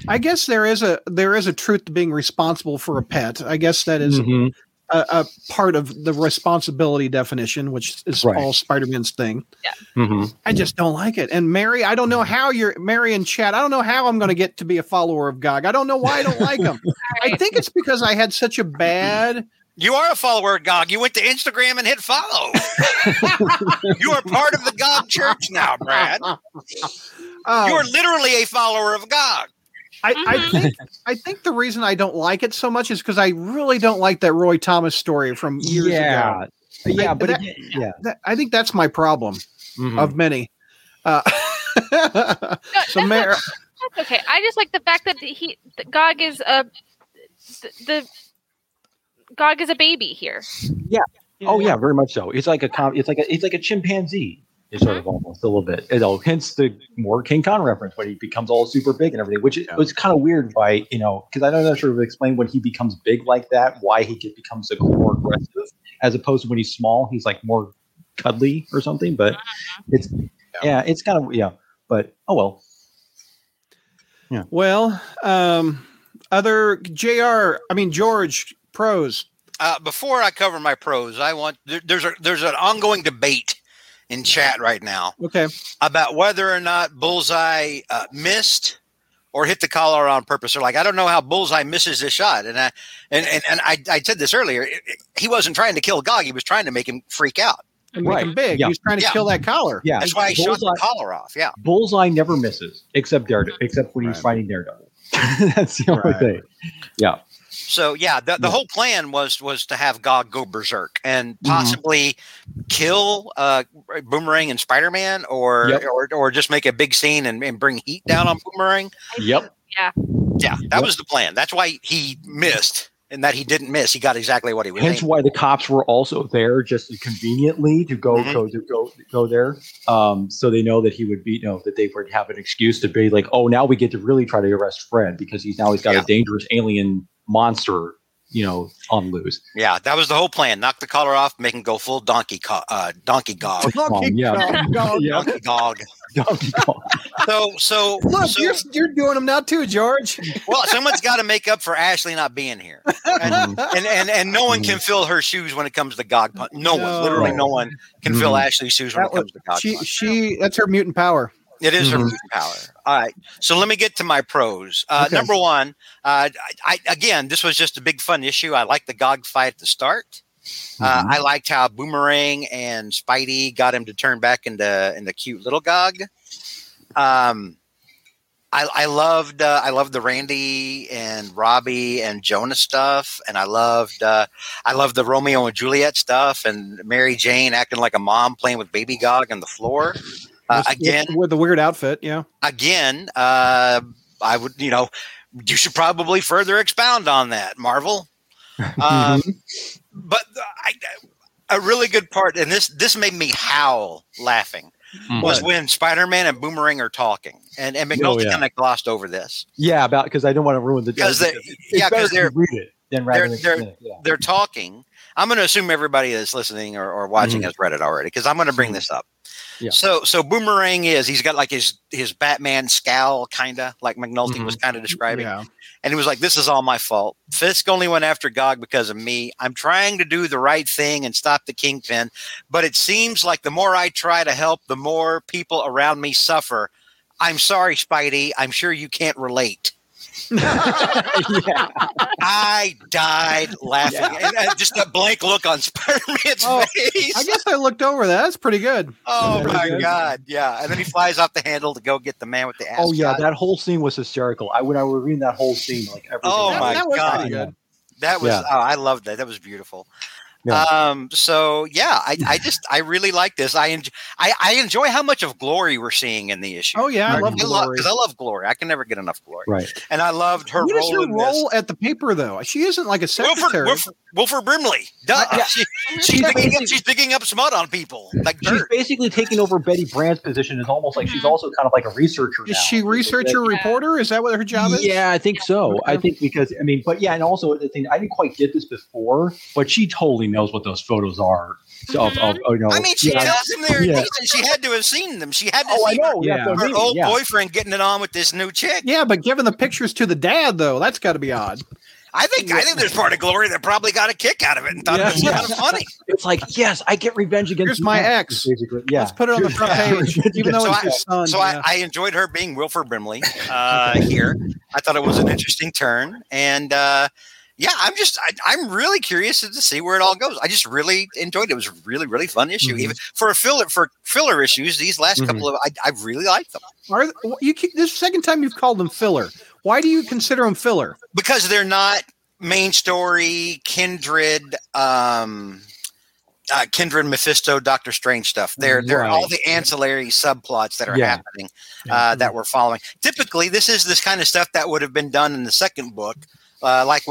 I guess there is a truth to being responsible for a pet. I guess that is a part of the responsibility definition, which is all Spider-Man's thing. Yeah. I just don't like it. And Mary, I don't know how Mary and Chad, I don't know how I'm going to get to be a follower of Gog. I don't know why I don't like him. I think it's because I had such a bad... You are a follower of Gog. You went to Instagram and hit follow. You are part of the Gog church now, Brad. You are literally a follower of Gog. I think the reason I don't like it so much is because I really don't like that Roy Thomas story from years ago. Yeah, but I think that's my problem of many. So Mary, that's okay. I just like the fact that Gog is Gog is a baby here. Yeah. Oh yeah, very much so. It's like a chimpanzee. It's sort of almost a little bit. Hence the more King Kong reference when he becomes all super big and everything, which was kind of weird by, because I'm not sure if it explained when he becomes big like that, why he becomes more aggressive, as opposed to when he's small, he's like more cuddly or something. But it's it's kind of but oh well. Yeah. Well, other George pros. Before I cover my pros, I want there's an ongoing debate in chat right now, about whether or not Bullseye missed or hit the collar on purpose. Or like, I don't know how Bullseye misses this shot. And I said this earlier. He wasn't trying to kill Gog. He was trying to make him freak out. Make him big. Yeah. He was trying to kill that collar. Yeah, that's why he shot the collar off. Yeah, Bullseye never misses except Daredevil, except when he's fighting Daredevil. That's the only thing. Yeah. So yeah, the whole plan was to have Gog go berserk and possibly kill Boomerang and Spider-Man, or just make a big scene and bring heat down on Boomerang. That was the plan. That's why he missed, and that he didn't miss. He got exactly what he was. Hence why the cops were also there, just conveniently to go there, so they know that he would be, that they would have an excuse to be like, oh, now we get to really try to arrest Fred because he's got a dangerous alien monster on loose. Yeah, that was the whole plan. Knock the collar off, make him go full donkey Gog. Donkey Gog. Donkey Kong. So look, so, you're doing them now too, George. Well, someone's got to make up for Ashley not being here, and no one can fill her shoes when it comes to Gog Punch. No one can fill Ashley's shoes when it comes to Gog Punch. That's her mutant power. It is her mutant power. All right. So let me get to my pros. Number one, I this was just a big fun issue. I liked the Gog fight at the start. I liked how Boomerang and Spidey got him to turn back into cute little Gog. I loved the Randy and Robbie and Jonah stuff, and I loved the Romeo and Juliet stuff, and Mary Jane acting like a mom playing with baby Gog on the floor. Again, with the weird outfit, yeah. Again, you should probably further expound on that, Marvel. But a really good part, and this made me howl laughing, was when Spider-Man and Boomerang are talking, and McNulty kind of glossed over this. Yeah, because I don't want to ruin the because they're read it then rather than they're talking. I'm going to assume everybody that's listening or watching has read it already, because I'm going to bring this up. Yeah. So Boomerang he's got like his Batman scowl, kind of like McNulty was kind of describing. Yeah. And he was like, this is all my fault. Fisk only went after Gog because of me. I'm trying to do the right thing and stop the Kingpin, but it seems like the more I try to help, the more people around me suffer. I'm sorry, Spidey. I'm sure you can't relate. I died laughing. And just a blank look on Spider-Man's face. I guess I looked over that. That's pretty good. Oh, my God. Yeah. And then he flies off the handle to go get the man with the ass. Oh, yeah. That whole scene was hysterical. When I was reading that whole scene, like everything. Oh, my God. That was, I loved that. That was beautiful. Yeah. I really like this. I enjoy how much of Glory we're seeing in the issue. Oh yeah, I love Glory. Because I love Glory. I can never get enough Glory. Right. And I loved her role at the paper though. She isn't like a secretary. Wilford Brimley. Duh. Yeah. She's digging up smut on people like dirt. She's basically taking over Betty Brandt's position. It's almost like she's also kind of like a researcher. Is she researcher reporter? Is that what her job is? Yeah, I think so. I think and also the thing I didn't quite get this before, but she totally knows what those photos are. She tells him they're decent. She had to have seen them. She had to see her old boyfriend getting it on with this new chick. Yeah, but giving the pictures to the dad though, that's got to be odd. I think there's part of Glory that probably got a kick out of it and thought it was kind of funny. It's like, yes, I get revenge against my ex. Basically. Yeah. Let's put it on the front page. Even though it's his son. So I enjoyed her being Wilford Brimley here. I thought it was an interesting turn. And I'm really curious to see where it all goes. I just really enjoyed it. It was a really, really fun issue. Even for filler issues, these last couple of I really liked them. This second time you've called them filler. Why do you consider them filler? Because they're not main story, Kindred, Mephisto, Doctor Strange stuff. They're all the ancillary subplots that are happening that we're following. Typically, this is this kind of stuff that would have been done in the second book. Back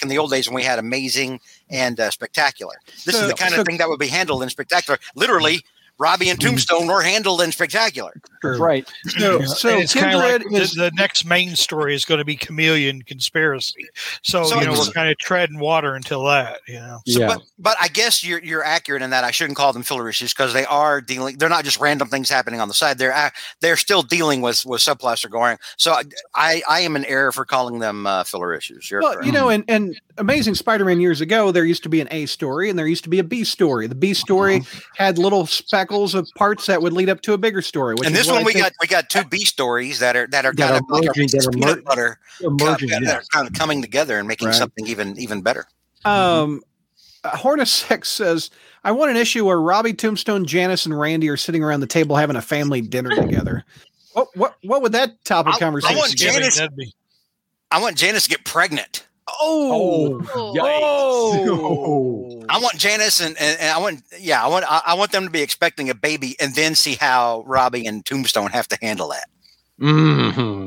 in the old days when we had Amazing and Spectacular. This is the kind of thing that would be handled in Spectacular. Literally, Robbie and Tombstone were handled in Spectacular. That's right. So it's Kindred like is the next main story is going to be Chameleon Conspiracy. So we're kind of treading water until that. But I guess you're accurate in that I shouldn't call them filler issues because they are dealing. They're not just random things happening on the side. They're still dealing with subplots are going. So I am in error for calling them filler issues. And Amazing Spider-Man years ago, there used to be an A story and there used to be a B story. The B story had little speckles of parts that would lead up to a bigger story. Which and this one we got two B stories that are kind of like peanut butter that are kind of coming together and making something even better. Hornacek says, I want an issue where Robbie, Tombstone, Janice, and Randy are sitting around the table having a family dinner together. What would that topic conversation be? I want Janice to get pregnant. Oh! I want Janice and I want them to be expecting a baby and then see how Robbie and Tombstone have to handle that. Mm-hmm.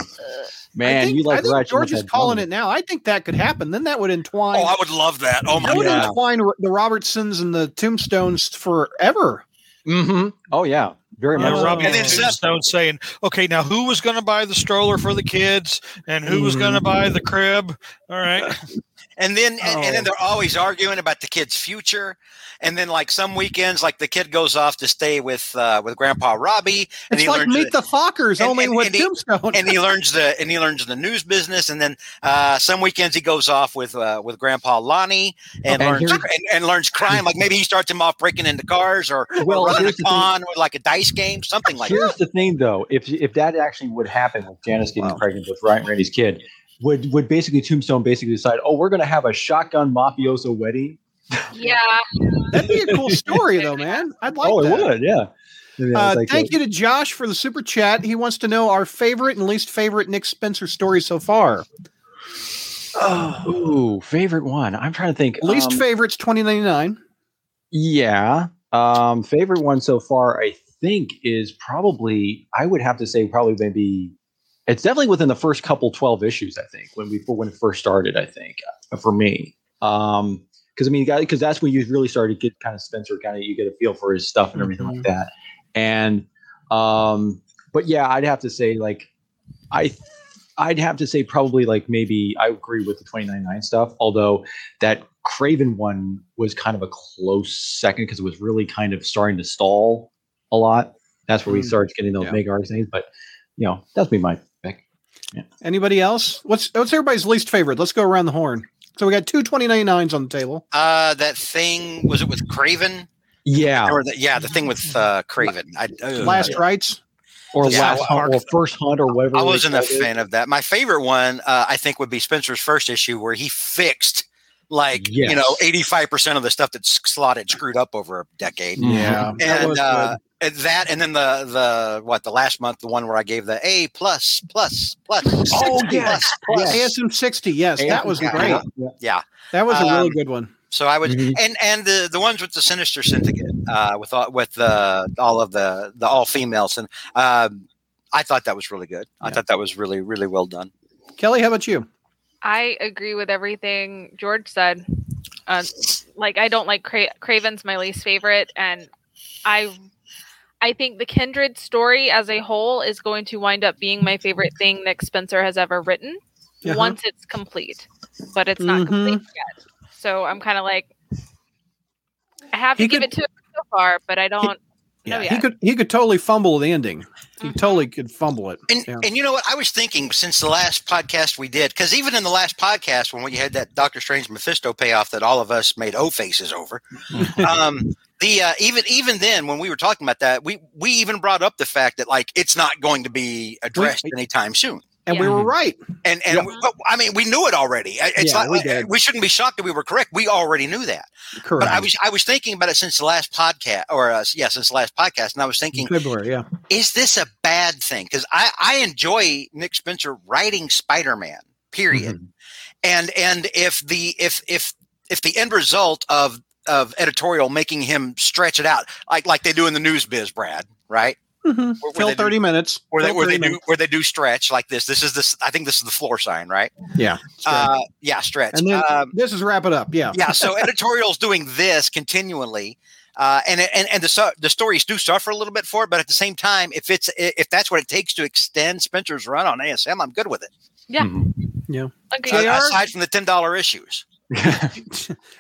Man, I think George is calling it now. I think that could happen. Then that would entwine. Oh, I would love that. Oh my God, would entwine the Robertsons and the Tombstones forever. Mm-hmm. Oh yeah. Very much. And then Tombstone saying, okay, now who was going to buy the stroller for the kids and who was going to buy the crib? All right. And then they're always arguing about the kid's future. And then like some weekends, like the kid goes off to stay with Grandpa Robbie. And it's like Meet the Fockers, only with Tombstone. And he learns the news business. And then some weekends he goes off with Grandpa Lonnie and learns crime. Like maybe he starts him off breaking into cars or running a con or like a dice game, something like that. Here's the thing, though, if that actually would happen with Janice getting pregnant with Ryan Randy's kid. Would basically Tombstone basically decide, oh, we're going to have a shotgun mafioso wedding? Yeah. That'd be a cool story, though, man. I'd like that. Oh, it would, yeah. Thank you to Josh for the super chat. He wants to know our favorite and least favorite Nick Spencer story so far. Oh, favorite one. I'm trying to think. Least favorite's 2099. Yeah. Favorite one so far, I think, is probably, I would have to say probably maybe... It's definitely within the first couple 12 issues, I think, when it first started, I think, for me. Because that's when you really started to get kind of Spencer, you get a feel for his stuff and everything like that. And, but yeah, I'd have to say, like, I'd have to say probably like maybe I agree with the 2099 stuff, although that Craven one was kind of a close second because it was really kind of starting to stall a lot. That's where we started getting those mega arcs things, but you know, that's be my pick. Yeah. Anybody else? What's everybody's least favorite? Let's go around the horn. So we got two 2099s on the table. That thing, was it with Craven? Yeah. The thing with Craven. Last Rites? Or First Hunt or whatever. I wasn't a fan of that. My favorite one, I think, would be Spencer's first issue where he fixed 85% of the stuff that Slott had screwed up over a decade. Yeah. Mm-hmm. And then the last month, the one where I gave the A+++. 60 plus. ASM 60. Yes, that was great. Yeah, that was a really good one. So I would, and the ones with the Sinister Syndicate, with all of the all females, and I thought that was really good. Yeah. I thought that was really, really well done. Kelly, how about you? I agree with everything George said. I don't like Craven's my least favorite, and I think the Kindred story as a whole is going to wind up being my favorite thing Nick Spencer has ever written once it's complete, but it's not complete yet. So I'm kind of like, I have to give it to him so far, but I don't know yet. He could totally fumble the ending. He totally could fumble it. And you know what? I was thinking since the last podcast we did, because even in the last podcast when we had that Doctor Strange Mephisto payoff that all of us made faces over, even then when we were talking about that, we even brought up the fact that like it's not going to be addressed anytime soon. And we were right. We knew it already. We shouldn't be shocked that we were correct. We already knew that. Correct. But I was thinking about it since the last podcast, and I was thinking February. Yeah. Is this a bad thing? Because I enjoy Nick Spencer writing Spider-Man. Period. Mm-hmm. And if the end result of editorial making him stretch it out like they do in the news biz, Brad, right? Mm-hmm. Where they do stretch like this. I think this is the floor sign, right? Yeah. Stretch. And then, this is wrap it up. Yeah. Yeah. So editorials doing this continually, and the stories do suffer a little bit for it, but at the same time, if that's what it takes to extend Spencer's run on ASM, I'm good with it. Yeah. Mm-hmm. Yeah. Okay. Aside from the $10 issues.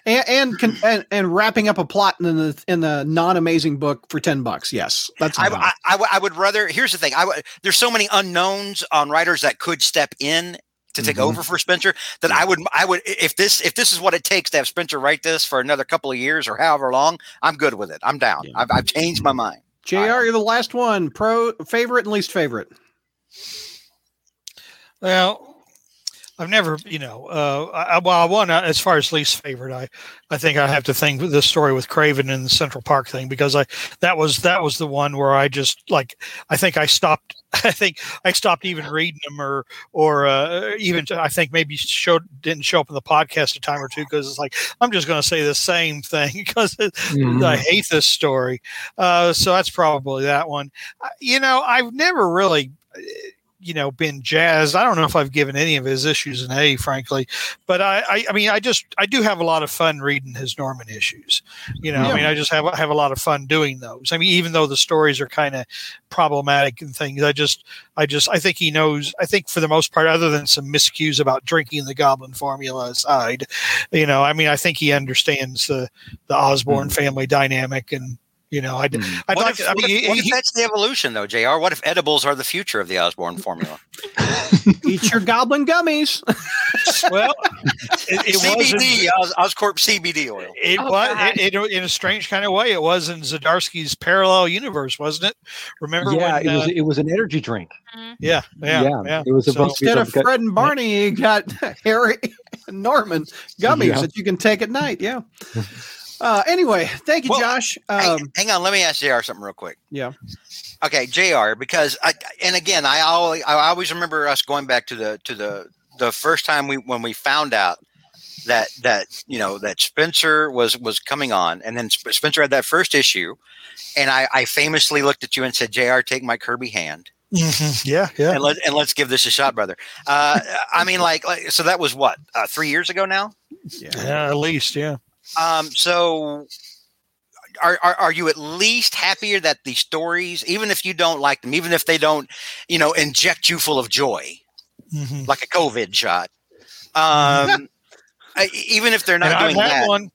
and wrapping up a plot in the non-amazing book for $10. Yes, that's. I would rather. Here's the thing. There's so many unknowns on writers that could step in to take over for Spencer that I would if this is what it takes to have Spencer write this for another couple of years or however long. I'm good with it. I'm down. Yeah. I've changed my mind. JR, you're the last one. Pro favorite and least favorite. Well. I've never, as far as least favorite, I think I have to think with this story with Craven and the Central Park thing, because that was the one where I just I stopped even reading them didn't show up in the podcast a time or two. Cause it's like, I'm just going to say the same thing because I hate this story. So that's probably that one. I've never really you know, been jazzed. I don't know if I've given any of his issues an A, frankly, but I do have a lot of fun reading his Norman issues. You know, yeah. I mean, I just have a lot of fun doing those. I mean, even though the stories are kind of problematic and things, I think he knows, I think for the most part, other than some miscues about drinking the Goblin formula aside, you know, I mean, I think he understands the Osborn family dynamic and, you know, What if that's the evolution, though, JR? What if edibles are the future of the Osborn formula? Eat your goblin gummies. Well, it CBD, Oscorp CBD oil. It was in a strange kind of way. It was in Zdarsky's parallel universe, wasn't it? Remember? Yeah, when, it was an energy drink. Mm-hmm. Yeah. It was instead of Fred and Barney, you got Harry and Norman gummies that you can take at night. Yeah. Anyway, thank you, Josh. Hang on, let me ask JR something real quick. Yeah. Okay, JR, because I always remember us going back to the first time when we found out that Spencer was coming on, and then Spencer had that first issue, and I famously looked at you and said, JR, take my Kirby hand. Mm-hmm. Yeah. And let's give this a shot, brother. I mean, so that was what 3 years ago now. Yeah, at least, yeah. So are you at least happier that the stories, even if you don't like them, even if they don't, you know, inject you full of joy, like a COVID shot, even if they're not doing that,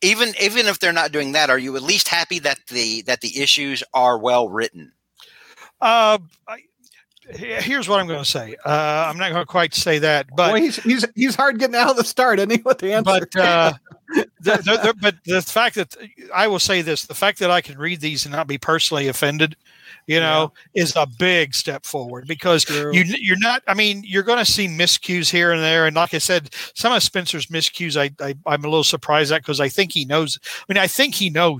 even if they're not doing that, are you at least happy that the issues are well written? Here's what I'm going to say. I'm not going to quite say that, but he's hard getting out of the start. Isn't he, with the answer? But, but the fact that I will say this, the fact that I can read these and not be personally offended, you know, is a big step forward, because you're not, I mean, you're going to see miscues here and there. And like I said, some of Spencer's miscues, I'm a little surprised at, because I think he knows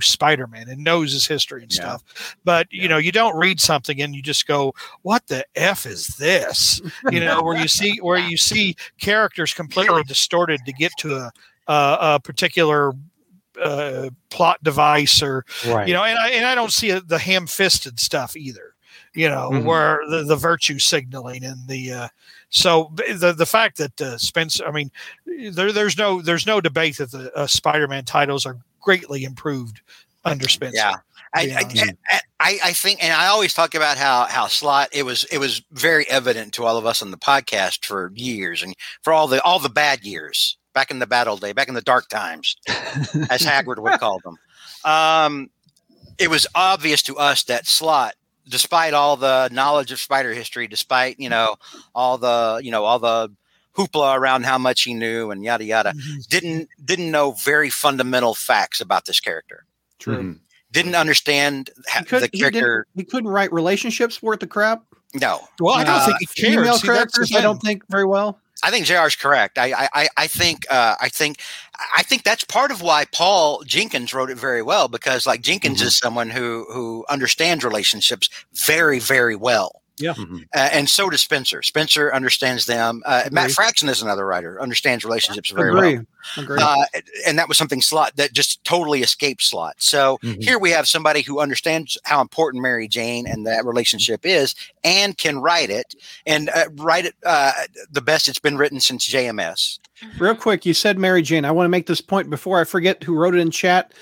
Spider-Man and knows his history and stuff, but you know, you don't read something and you just go, what the F is this? You know, where you see characters completely distorted to get to a particular plot device, or you know, and I don't see the ham-fisted stuff either, you know, where the virtue signaling and the fact that Spencer, I mean, there's no debate that the Spider-Man titles are greatly improved under Spencer. Yeah. I think, and I always talk about how slot, it was very evident to all of us on the podcast for years, and for all the bad years back in the bad old day, back in the dark times, as Hagrid would call them. It was obvious to us that slot, despite all the knowledge of spider history, despite, you know, all the hoopla around how much he knew and yada, yada, didn't know very fundamental facts about this character. True. Mm-hmm. Didn't understand the character. He couldn't write relationships worth the crap. No. Well, I don't think he cared. Female characters, I don't think very well. I think JR's correct. I think that's part of why Paul Jenkins wrote it very well, because like Jenkins is someone who understands relationships very, very well. Yeah. And so does Spencer. Spencer understands them. Matt Fraction is another writer, understands relationships very well. Agree. And that was something slot that just totally escaped slot. So here we have somebody who understands how important Mary Jane and that relationship is, and can write it, and write it the best it's been written since JMS. Real quick, you said Mary Jane. I want to make this point before I forget who wrote it in chat.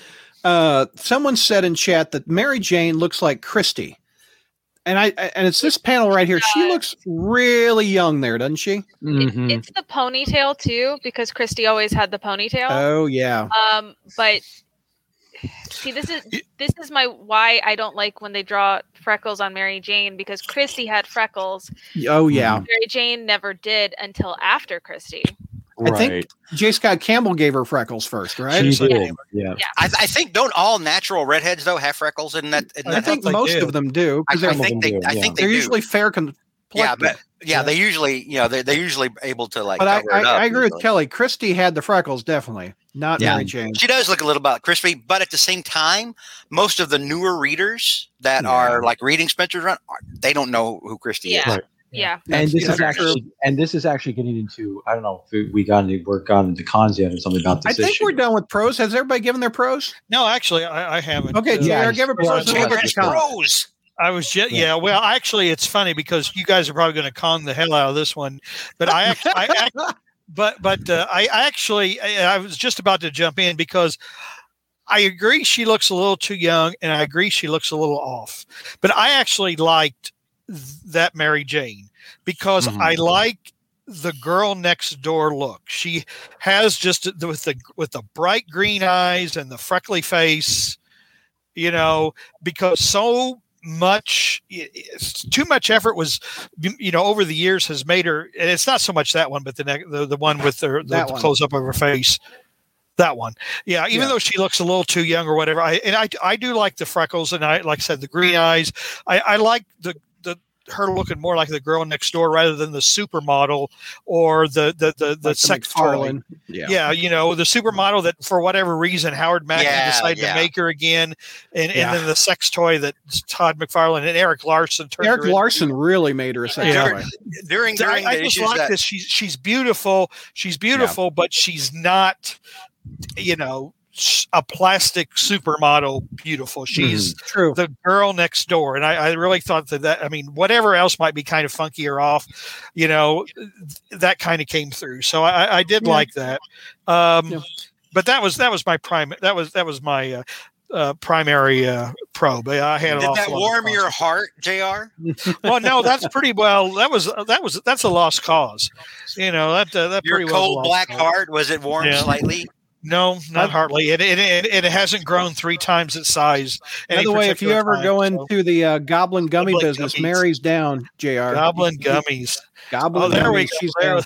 Someone said in chat that Mary Jane looks like Christy. And it's this panel right here. She looks really young there, doesn't she? Mm-hmm. It's the ponytail too, because Christy always had the ponytail. Oh yeah. But see, this is my why I don't like when they draw freckles on Mary Jane, because Christy had freckles. Oh yeah. Mary Jane never did until after Christy. Right. I think J. Scott Campbell gave her freckles first, right? She did. Yeah. I think don't all natural redheads though have freckles? I think most of them do. I think they do. They're usually fair complexion. They're usually able to like. But I agree with Kelly. Christy had the freckles, definitely not Mary Jane. She does look a little bit crispy, but at the same time, most of the newer readers that are like reading Spencer's run, they don't know who Christy is. Right. Yeah, and this is actually getting into, I don't know if we got any work on the cons yet or something about this. I think we're done with pros. Has everybody given their pros? No, actually, I haven't. Okay, give a pros. I was just, yeah. Well, actually, it's funny because you guys are probably going to con the hell out of this one, but I was just about to jump in because I agree she looks a little too young, and I agree she looks a little off. But I actually liked that Mary Jane because I like the girl next door look. She has just with the bright green eyes and the freckly face, you know, because so much, too much effort was, you know, over the years has made her, and it's not so much that one, but the one with the close up of her face, that one. Yeah. Even though she looks a little too young or whatever. I do like the freckles, and I, like I said, the green eyes, I like her looking more like the girl next door rather than the supermodel or the like sex darling. Yeah. You know, the supermodel that for whatever reason Howard Mackey decided to make her again, and then the sex toy that Todd McFarlane and Eric Larson turned. Eric Larson into. Really made her a sex toy. During I just like this. She's beautiful. But she's not, you know, a plastic supermodel beautiful. She's true. The girl next door. And I really thought that, I mean, whatever else might be kind of funky or off, you know, that kind of came through. So I did like that. But that was my prime. That was my, primary probe. I had did that warm your heart, JR? Well, no, that's pretty well. That's a lost cause. You know, that your pretty cold well black cause. Heart was it warm slightly? No, not hardly. It hasn't grown three times its size. By the way, if you ever go into the goblin gummy business, gummies. Mary's down, JR. Goblin gummies. Goblin. Oh, there gummies. We go.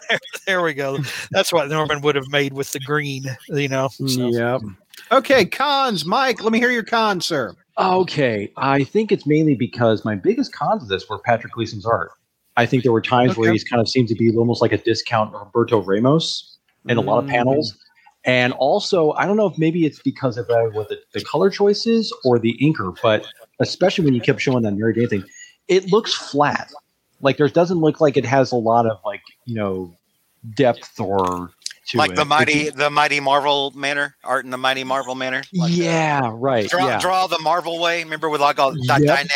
There we go. That's what Norman would have made with the green, you know. So. Yeah. Okay, cons. Mike, let me hear your cons, sir. Okay. I think it's mainly because my biggest cons of this were Patrick Gleason's art. I think there were times where he kind of seemed to be almost like a discount Roberto Ramos in a lot of panels. And also, I don't know if maybe it's because of what the color choice is or the inker, but especially when you kept showing that Mary Jane thing, it looks flat. Like, there doesn't look like it has a lot of, like, you know, depth or to like it. the mighty Marvel manner, art in the mighty Marvel manner. Like right. Draw the Marvel way. Remember with like all dynamic.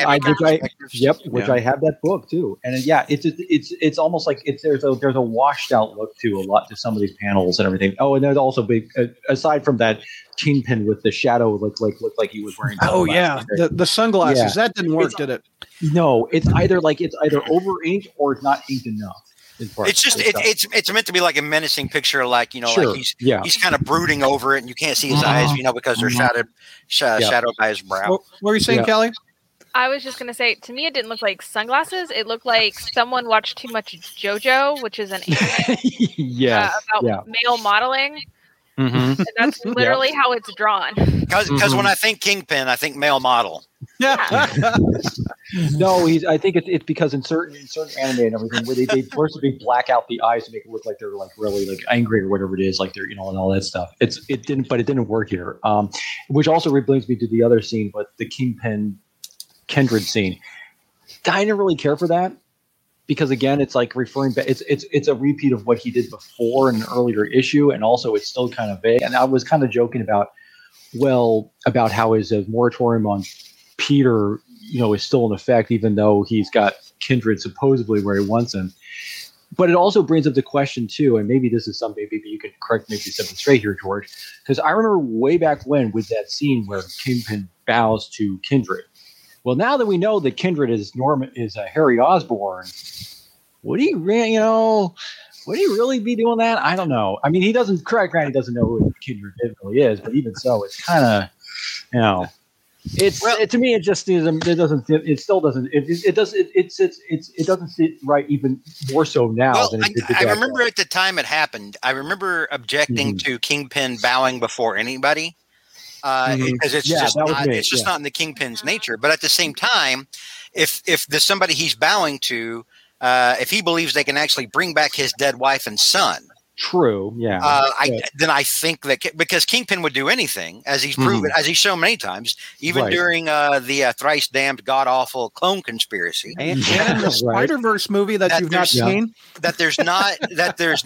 Which I have that book too. And it's almost like there's a washed out look to some of these panels and everything. Oh, and there's also big aside from that Kingpin with the shadow looked like he was wearing. Oh yeah, the sunglasses that didn't work, did it? No, it's either over inked or it's not inked enough. It's just it's meant to be like a menacing picture, like, you know, like he's kind of brooding over it, and you can't see his eyes, you know, because they're shadowed by his brow. What were you saying, Kelly? I was just gonna say, to me, it didn't look like sunglasses. It looked like someone watched too much JoJo, which is an anime about male modeling. And that's literally how it's drawn. Because when I think Kingpin, I think male model. Yeah. No, I think it's because in certain anime and everything, where they forcibly black out the eyes to make it look like they're like really like angry or whatever it is, like they're, you know, and all that stuff. It didn't work here. Which also brings me to the other scene, but the Kingpin Kindred scene. I didn't really care for that. Because again, it's like referring back. It's a repeat of what he did before in an earlier issue, and also it's still kind of vague. And I was kind of joking about how his moratorium on Peter, you know, is still in effect, even though he's got Kindred supposedly where he wants him. But it also brings up the question too, and maybe this is something. Maybe you could correct me if you said it straight here, George, because I remember way back when with that scene where Kingpin bows to Kindred. Well, now that we know that Kindred is Harry Osborn, would he really be doing that? I don't know. I mean, Craig doesn't know who Kindred really is, but even so, it's kind of, you know, to me it just is. It doesn't sit right even more so now. Well, than it did I remember at the time it happened. I remember objecting to Kingpin bowing before anybody. Because it's just not in the Kingpin's nature. But at the same time, if there's somebody he's bowing to, if he believes they can actually bring back his dead wife and son, true, yeah. Then I think that because Kingpin would do anything, as he's proven, as he's shown many times, even during the thrice damned god awful clone conspiracy and the Spider-Verse movie that you've not seen, that there's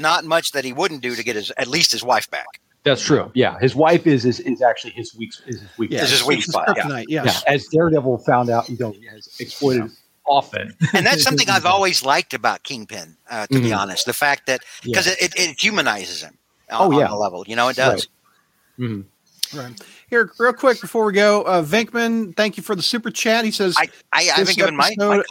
not much that he wouldn't do to get at least his wife back. That's true. Yeah, his wife is actually his weak spot. Kryptonite, yes. As Daredevil found out, has exploited often. And that's something I've always liked about Kingpin, to be honest. The fact that because it humanizes him. On a level, it does. Right. Right. Here, real quick before we go, Venkman, thank you for the super chat. He says, "I haven't given my cons."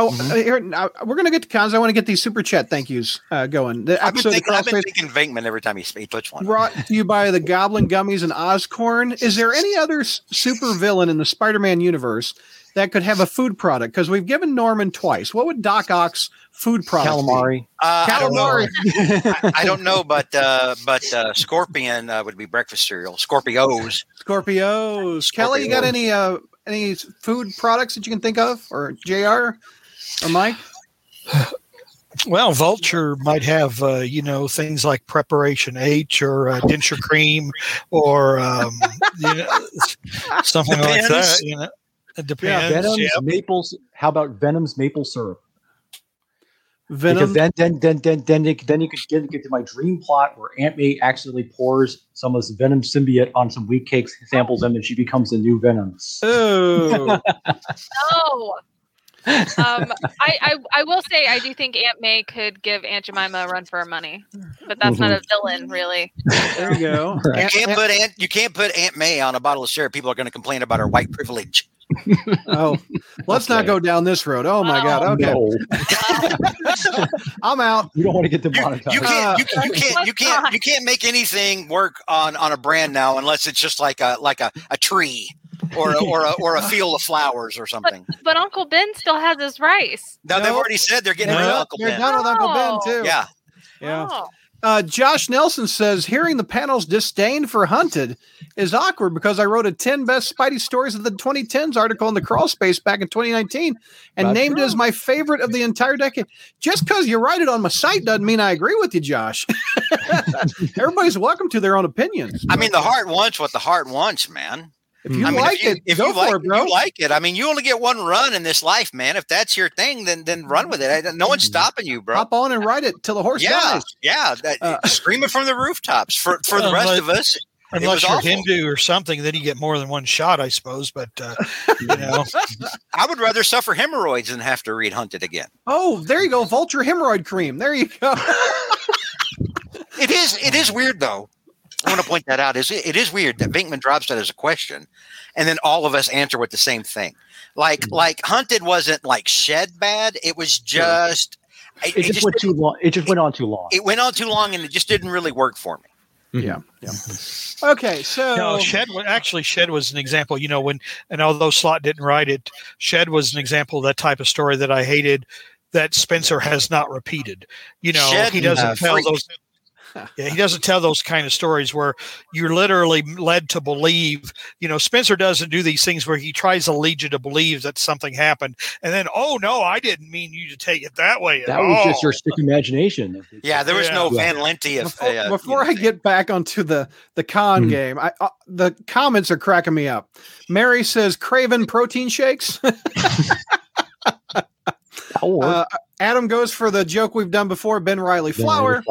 Oh, here now, we're going to get to cons. I want to get these super chat thank yous going. I've been thinking Venkman every time he puts one. Brought to you by the Goblin Gummies and Oscorn. Is there any other super villain in the Spider-Man universe that could have a food product? Because we've given Norman twice. What would Doc Ock's food product be? Calamari. I don't know, but Scorpion would be breakfast cereal. Scorpios. Kelly, you got any food products that you can think of, or JR? Or Mike? Well, Vulture might have, things like Preparation H or denture cream or something depends. Like that. It depends. Yeah, Venom's maples. How about Venom's maple syrup? Venom. Because then you could get to my dream plot where Aunt May accidentally pours some of this Venom symbiote on some wheat cake samples, and then she becomes a new Venom. Oh. Oh. I will say I do think Aunt May could give Aunt Jemima a run for her money, but that's not a villain, really. There we go. Right. You can't put Aunt May on a bottle of syrup. People are going to complain about her white privilege. Oh, let's not go down this road. Oh my God. Okay. No. I'm out. You don't want to get demonetized. You can't make anything work on a brand now unless it's just like a tree or a field of flowers or something. But Uncle Ben still has his rice. No, they've already said they're getting rid of Uncle Ben. They're done with Uncle Ben too. Yeah. Yeah. Oh. Josh Nelson says, hearing the panel's disdain for Hunted is awkward because I wrote a 10 best Spidey stories of the 2010s article in the Crawl Space back in 2019 and named it as my favorite of the entire decade. Just because you write it on my site doesn't mean I agree with you, Josh. Everybody's welcome to their own opinions. I mean, the heart wants what the heart wants, man. If you like it. I mean, you only get one run in this life, man. If that's your thing, then run with it. No one's stopping you, bro. Hop on and ride it till the horse dies. Yeah, scream it from the rooftops for the rest of us. Unless you're awful. Hindu or something, then you get more than one shot, I suppose. But, I would rather suffer hemorrhoids than have to read Hunted again. Oh, there you go. Vulture hemorrhoid cream. There you go. It is weird, though. I want to point that out. It is weird that Venkman drops that as a question, and then all of us answer with the same thing. Like Hunted wasn't like shed bad. It was just it just went too long. It just went on too long. It went on too long, and it just didn't really work for me. Yeah. Yeah. Okay. So Shed was an example. Although Slott didn't write it, Shed was an example of that type of story that I hated. That Spencer has not repeated. Shed, he doesn't tell those. Yeah, he doesn't tell those kind of stories where you're literally led to believe. Spencer doesn't do these things where he tries to lead you to believe that something happened, and then, oh no, I didn't mean you to take it that way. That was just your sick imagination. Yeah, there was no Van Lente. Before I get back onto the con game, I the comments are cracking me up. Mary says, "Craven protein shakes." Adam goes for the joke we've done before, Ben Reilly flour.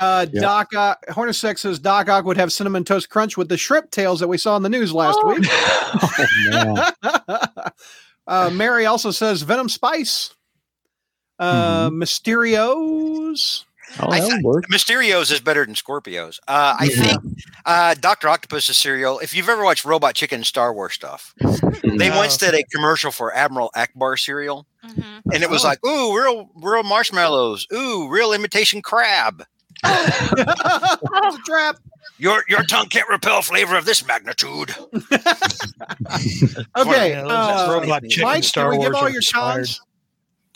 Doc Ock, Hornacek says Doc Ock would have Cinnamon Toast Crunch with the shrimp tails that we saw in the news last week. Mary also says Venom Spice. Mysterios. Mysterios is better than Scorpios. I think Dr. Octopus's cereal, if you've ever watched Robot Chicken Star Wars stuff, they once did a commercial for Admiral Akbar cereal. Mm-hmm. And it was like, ooh, real marshmallows. Ooh, real imitation crab. That's a trap. Your tongue can't repel flavor of this magnitude. Okay. Robot Chicken Mike, Star Wars. Give all your cons?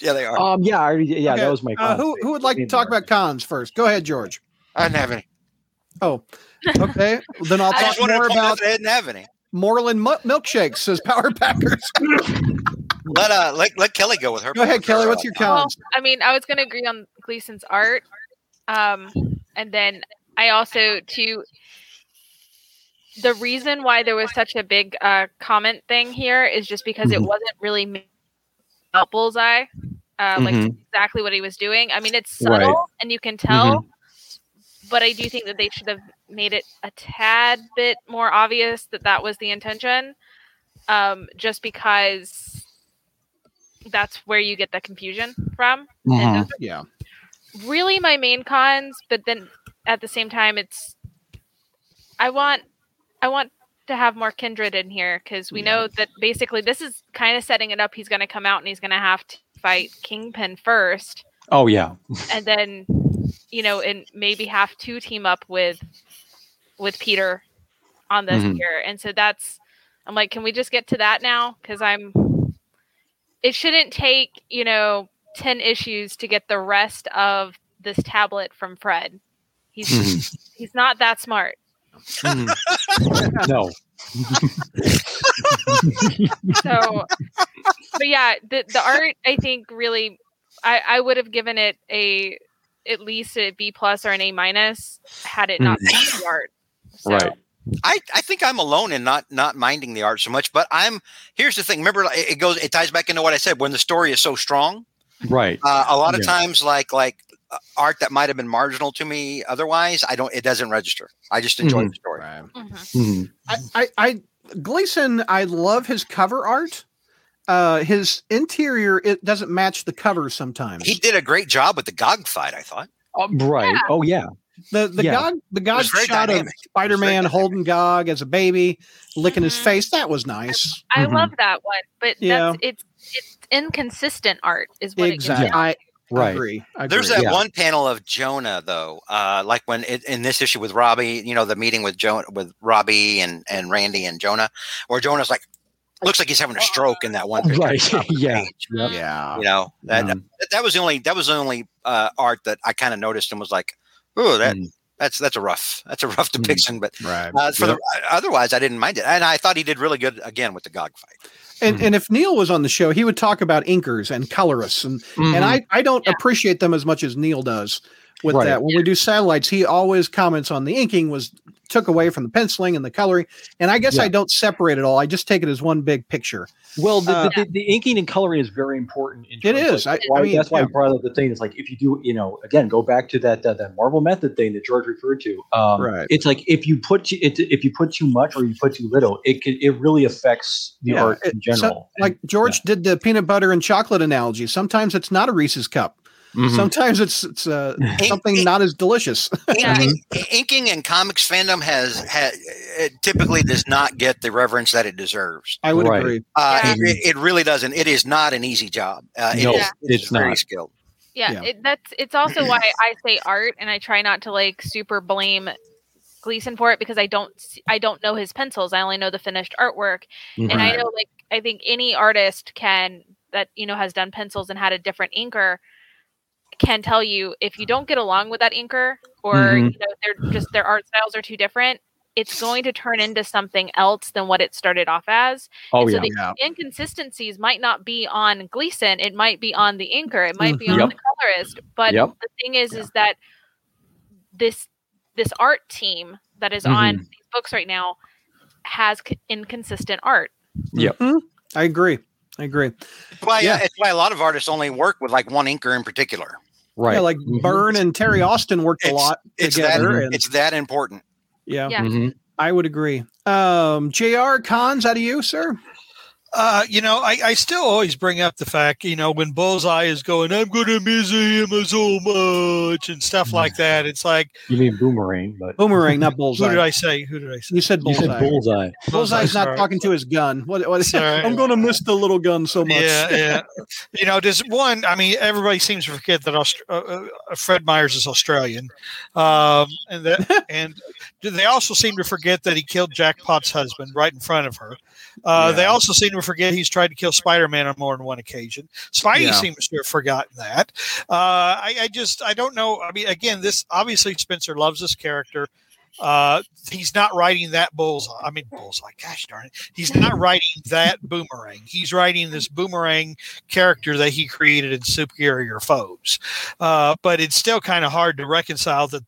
Yeah, they are. Okay. That was my con. Who would like to talk about cons first? Go ahead, George. I didn't have any. Oh, okay. Well, then I'll talk more about I didn't have any. Moreland milkshakes, says Power Packers. Let Kelly go with her. Go ahead, Kelly. What's your cons? Well, I was going to agree on Gleason's art, and then I also the reason why there was such a big comment thing here is just because it wasn't really about Bullseye, like exactly what he was doing. It's subtle and you can tell, but I do think that they should have made it a tad bit more obvious that that was the intention, just because that's where you get the confusion from. Mm-hmm. Yeah. Really my main cons, but then at the same time, it's I want to have more Kindred in here, because we know that basically this is kind of setting it up. He's going to come out and he's going to have to fight Kingpin first. Oh, yeah. And then, you know, and maybe have to team up with Peter on this here. And so that's, I'm like, can we just get to that now? Because it shouldn't take, you know, 10 issues to get the rest of this tablet from Fred. He's not that smart. No. So, but yeah, the art, I think, really, I would have given it at least a B+ or an A- had it not been the art. So. Right. I think I'm alone in not minding the art so much, but here's the thing. Remember, it ties back into what I said. When the story is so strong, right? A lot of times, like art that might have been marginal to me otherwise, it doesn't register. I just enjoy the story. Right. Mm-hmm. Gleason, I love his cover art. His interior, it doesn't match the cover sometimes. He did a great job with the Gog fight, I thought. Right. Yeah. Oh yeah. The Gog shot of Spider-Man holding Gog as a baby, licking his face. That was nice. I love that one, but it's inconsistent art is what it is. Right. I agree. There's that one panel of Jonah though, like when in this issue with Robbie, you know, the meeting with Robbie and Randy and Jonah, where Jonah's like looks like he's having a stroke in that one. Right. Yeah. You know that that was the only art that I kind of noticed and was like, oh, that's a rough depiction, but otherwise I didn't mind it, and I thought he did really good again with the Gog fight. And if Neil was on the show, he would talk about inkers and colorists. And, and I don't appreciate them as much as Neil does with that. When we do satellites, he always comments on the inking was took away from the penciling and the coloring. And I guess I don't separate it all. I just take it as one big picture. Well, the inking and coloring is very important. It is. That's why I brought up the thing. It's like, if you do, you know, again, go back to that Marvel method thing that George referred to. It's like, if you put too much or you put too little, it really affects the art in general. So, like George did the peanut butter and chocolate analogy. Sometimes it's not a Reese's cup. Mm-hmm. Sometimes it's something not as delicious. Inking and comics fandom it typically does not get the reverence that it deserves. I would agree. It really doesn't. It is not an easy job. It's very skilled. It's also why I say art, and I try not to like super blame Gleason for it, because I don't know his pencils. I only know the finished artwork, and I know like I think any artist has done pencils and had a different inker can tell you if you don't get along with that inker or you know, they're just their art styles are too different, it's going to turn into something else than what it started off as. The inconsistencies might not be on Gleason, it might be on the inker, it might be on the colorist, but the thing is that this art team that is on these books right now has inconsistent art. I agree. It's why a lot of artists only work with like one inker in particular. Right. Yeah, like Byrne and Terry Austin worked a lot together. It's that important. Yeah. I would agree. JR, cons out of you, sir? You know, I still always bring up the fact, you know, when Bullseye is going, I'm going to miss him so much and stuff like that. It's like, you mean Boomerang, but Boomerang, not Bullseye. Who did I say? You said Bullseye. Bullseye's not talking to his gun. What? I'm going to miss the little gun so much. Yeah. You know, there's one. I mean, everybody seems to forget that Fred Myers is Australian, and they also seem to forget that he killed Jackpot's husband right in front of her. They also seem to forget he's tried to kill Spider-Man on more than one occasion. Spidey seems to have forgotten that. I don't know. I mean, again, this obviously Spencer loves this character. He's not writing that Bullseye. Gosh darn it. He's not writing that Boomerang. He's writing this Boomerang character that he created in Superior Foes. But it's still kind of hard to reconcile that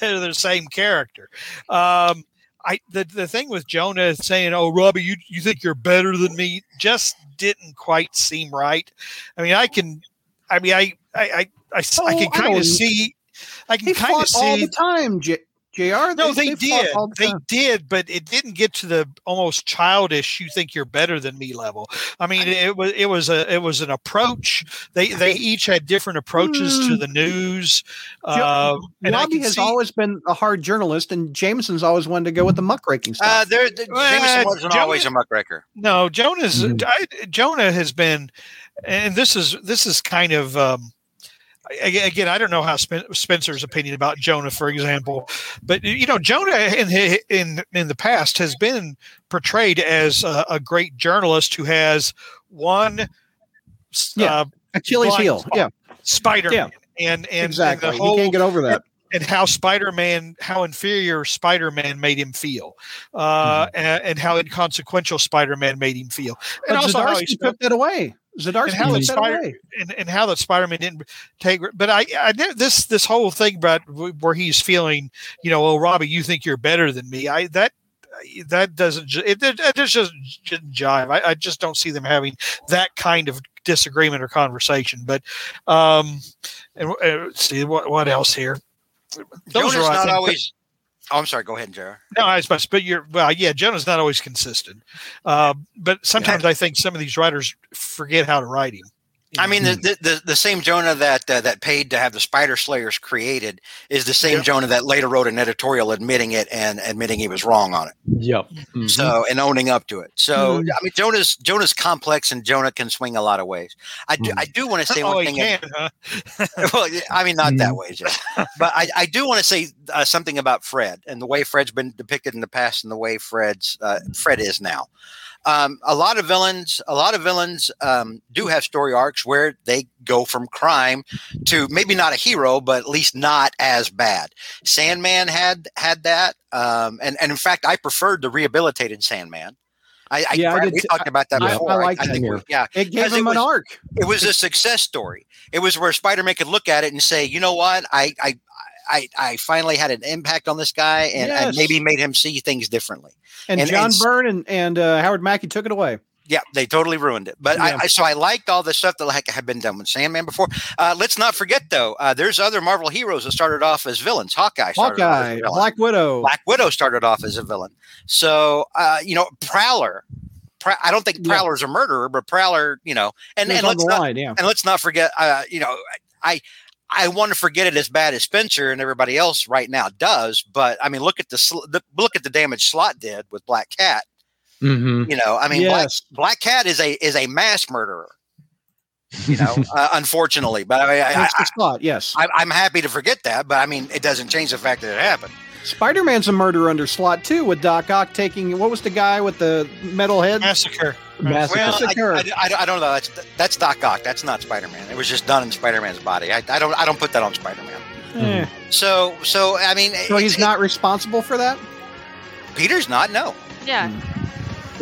they're the same character. The thing with Jonah saying, "Oh, Robbie, you think you're better than me," just didn't quite seem right. I mean, I can kind of see. I can kind of see all the time, JR? No, they did. They did, but it didn't get to the almost childish "you think you're better than me" level. I mean, it was an approach. They each had different approaches to the news. Robbie has always been a hard journalist, and Jameson's always wanted to go with the muckraking stuff. Jameson wasn't always a muckraker. No, Jonah has been, and this is kind of. Again, I don't know how Spencer's opinion about Jonah, for example, but Jonah in the past has been portrayed as a great journalist who has one Achilles heel, Spider-Man, and exactly, and the whole, he can't get over that. And how inferior Spider-Man made him feel, and how inconsequential Spider-Man made him feel, and also how he took that away. And how that Spider-Man didn't take, but I did this whole thing, Brad, where he's feeling, oh, Robbie, you think you're better than me. That doesn't jive. I just don't see them having that kind of disagreement or conversation. But and see what else here. Oh, I'm sorry. Go ahead, Jared. No, I was about to. But Jonah's not always consistent. But sometimes I think some of these writers forget how to write him. I mean, the same Jonah that paid to have the Spider Slayers created is the same Jonah that later wrote an editorial admitting it and admitting he was wrong on it. Yep. Mm-hmm. So and owning up to it. So I mean, Jonah's complex, and Jonah can swing a lot of ways. I do want to say one thing. Well, I mean, not that way, just, but I do want to say something about Fred and the way Fred's been depicted in the past and the way Fred is now. A lot of villains do have story arcs where they go from crime to maybe not a hero, but at least not as bad. Sandman had that, and in fact, I preferred the rehabilitated Sandman. We talked about that before. I like that. It gave him an arc. It was a success story. It was where Spider-Man could look at it and say, you know what, I finally had an impact on this guy, and I maybe made him see things differently. And John Byrne and Howard Mackey took it away. Yeah, they totally ruined it. But I liked all the stuff that had been done with Sandman before. Let's not forget, though, there's other Marvel heroes that started off as villains. Hawkeye, off as a villain. Black Widow started off as a villain. So, Prowler. I don't think Prowler's a murderer, but Prowler, and let's not forget, I want to forget it as bad as Spencer and everybody else right now does, but I mean, look at the damage Slott did with Black Cat. Mm-hmm. Black Cat is a mass murderer. Unfortunately, but I Slott, yes, I'm happy to forget that, but I mean, it doesn't change the fact that it happened. Spider-Man's a murderer under Slott too, with Doc Ock taking, what was the guy with the metal head? Massacre. Well, I don't know. That's Doc Ock. That's not Spider-Man. It was just done in Spider-Man's body. I don't put that on Spider-Man. Mm. So I mean, so he's not responsible for that. Peter's not. No. Yeah.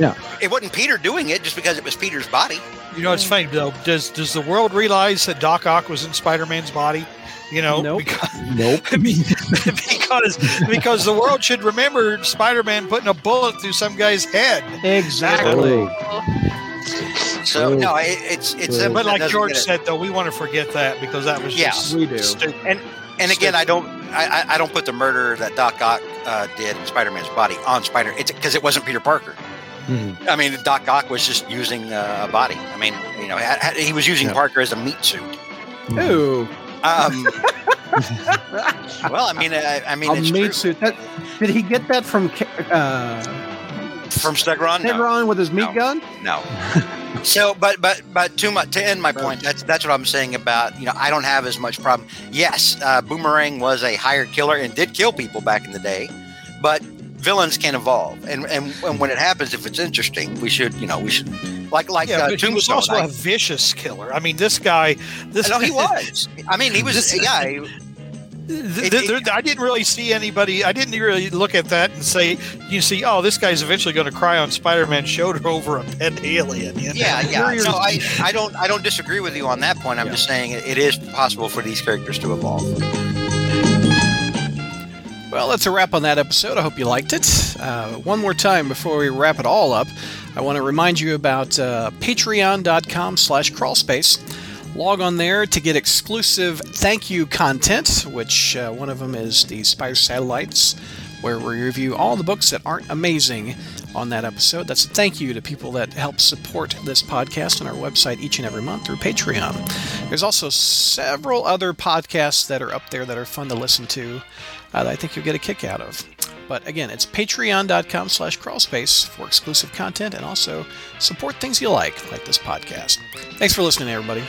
Yeah. It wasn't Peter doing it just because it was Peter's body. It's funny though. Does the world realize that Doc Ock was in Spider-Man's body? Because the world should remember Spider-Man putting a bullet through some guy's head. Exactly. So no, it's but like George said, though, we want to forget that because that was just we do. Stupid. And again, I don't put the murder that Doc Ock did in Spider-Man's body on Spider. It's because it wasn't Peter Parker. Mm-hmm. I mean, Doc Ock was just using a body. I mean, he was using Parker as a meat suit. Mm-hmm. Ooh. Well, I mean, it's true. Suit. Did he get that from Stegron? Stegron with his meat gun? No. So, but to end my point, that's what I'm saying about I don't have as much problem. Yes, Boomerang was a hired killer and did kill people back in the day, but villains can evolve, and when it happens, if it's interesting, we should. But Tombstone, he was also a vicious killer. I mean, he was. I mean, he was. I didn't really see anybody. I didn't really look at that and say, this guy's eventually going to cry on Spider-Man's shoulder over a pet alien. Yeah. No, I don't disagree with you on that point. I'm just saying it is possible for these characters to evolve. Well, that's a wrap on that episode. I hope you liked it. One more time before we wrap it all up, I want to remind you about patreon.com/crawlspace. Log on there to get exclusive thank you content, which one of them is the Spider Satellites, where we review all the books that aren't amazing on that episode. That's a thank you to people that help support this podcast and our website each and every month through Patreon. There's also several other podcasts that are up there that are fun to listen to that I think you'll get a kick out of. But again, it's patreon.com/crawlspace for exclusive content and also support things you like this podcast. Thanks for listening, everybody.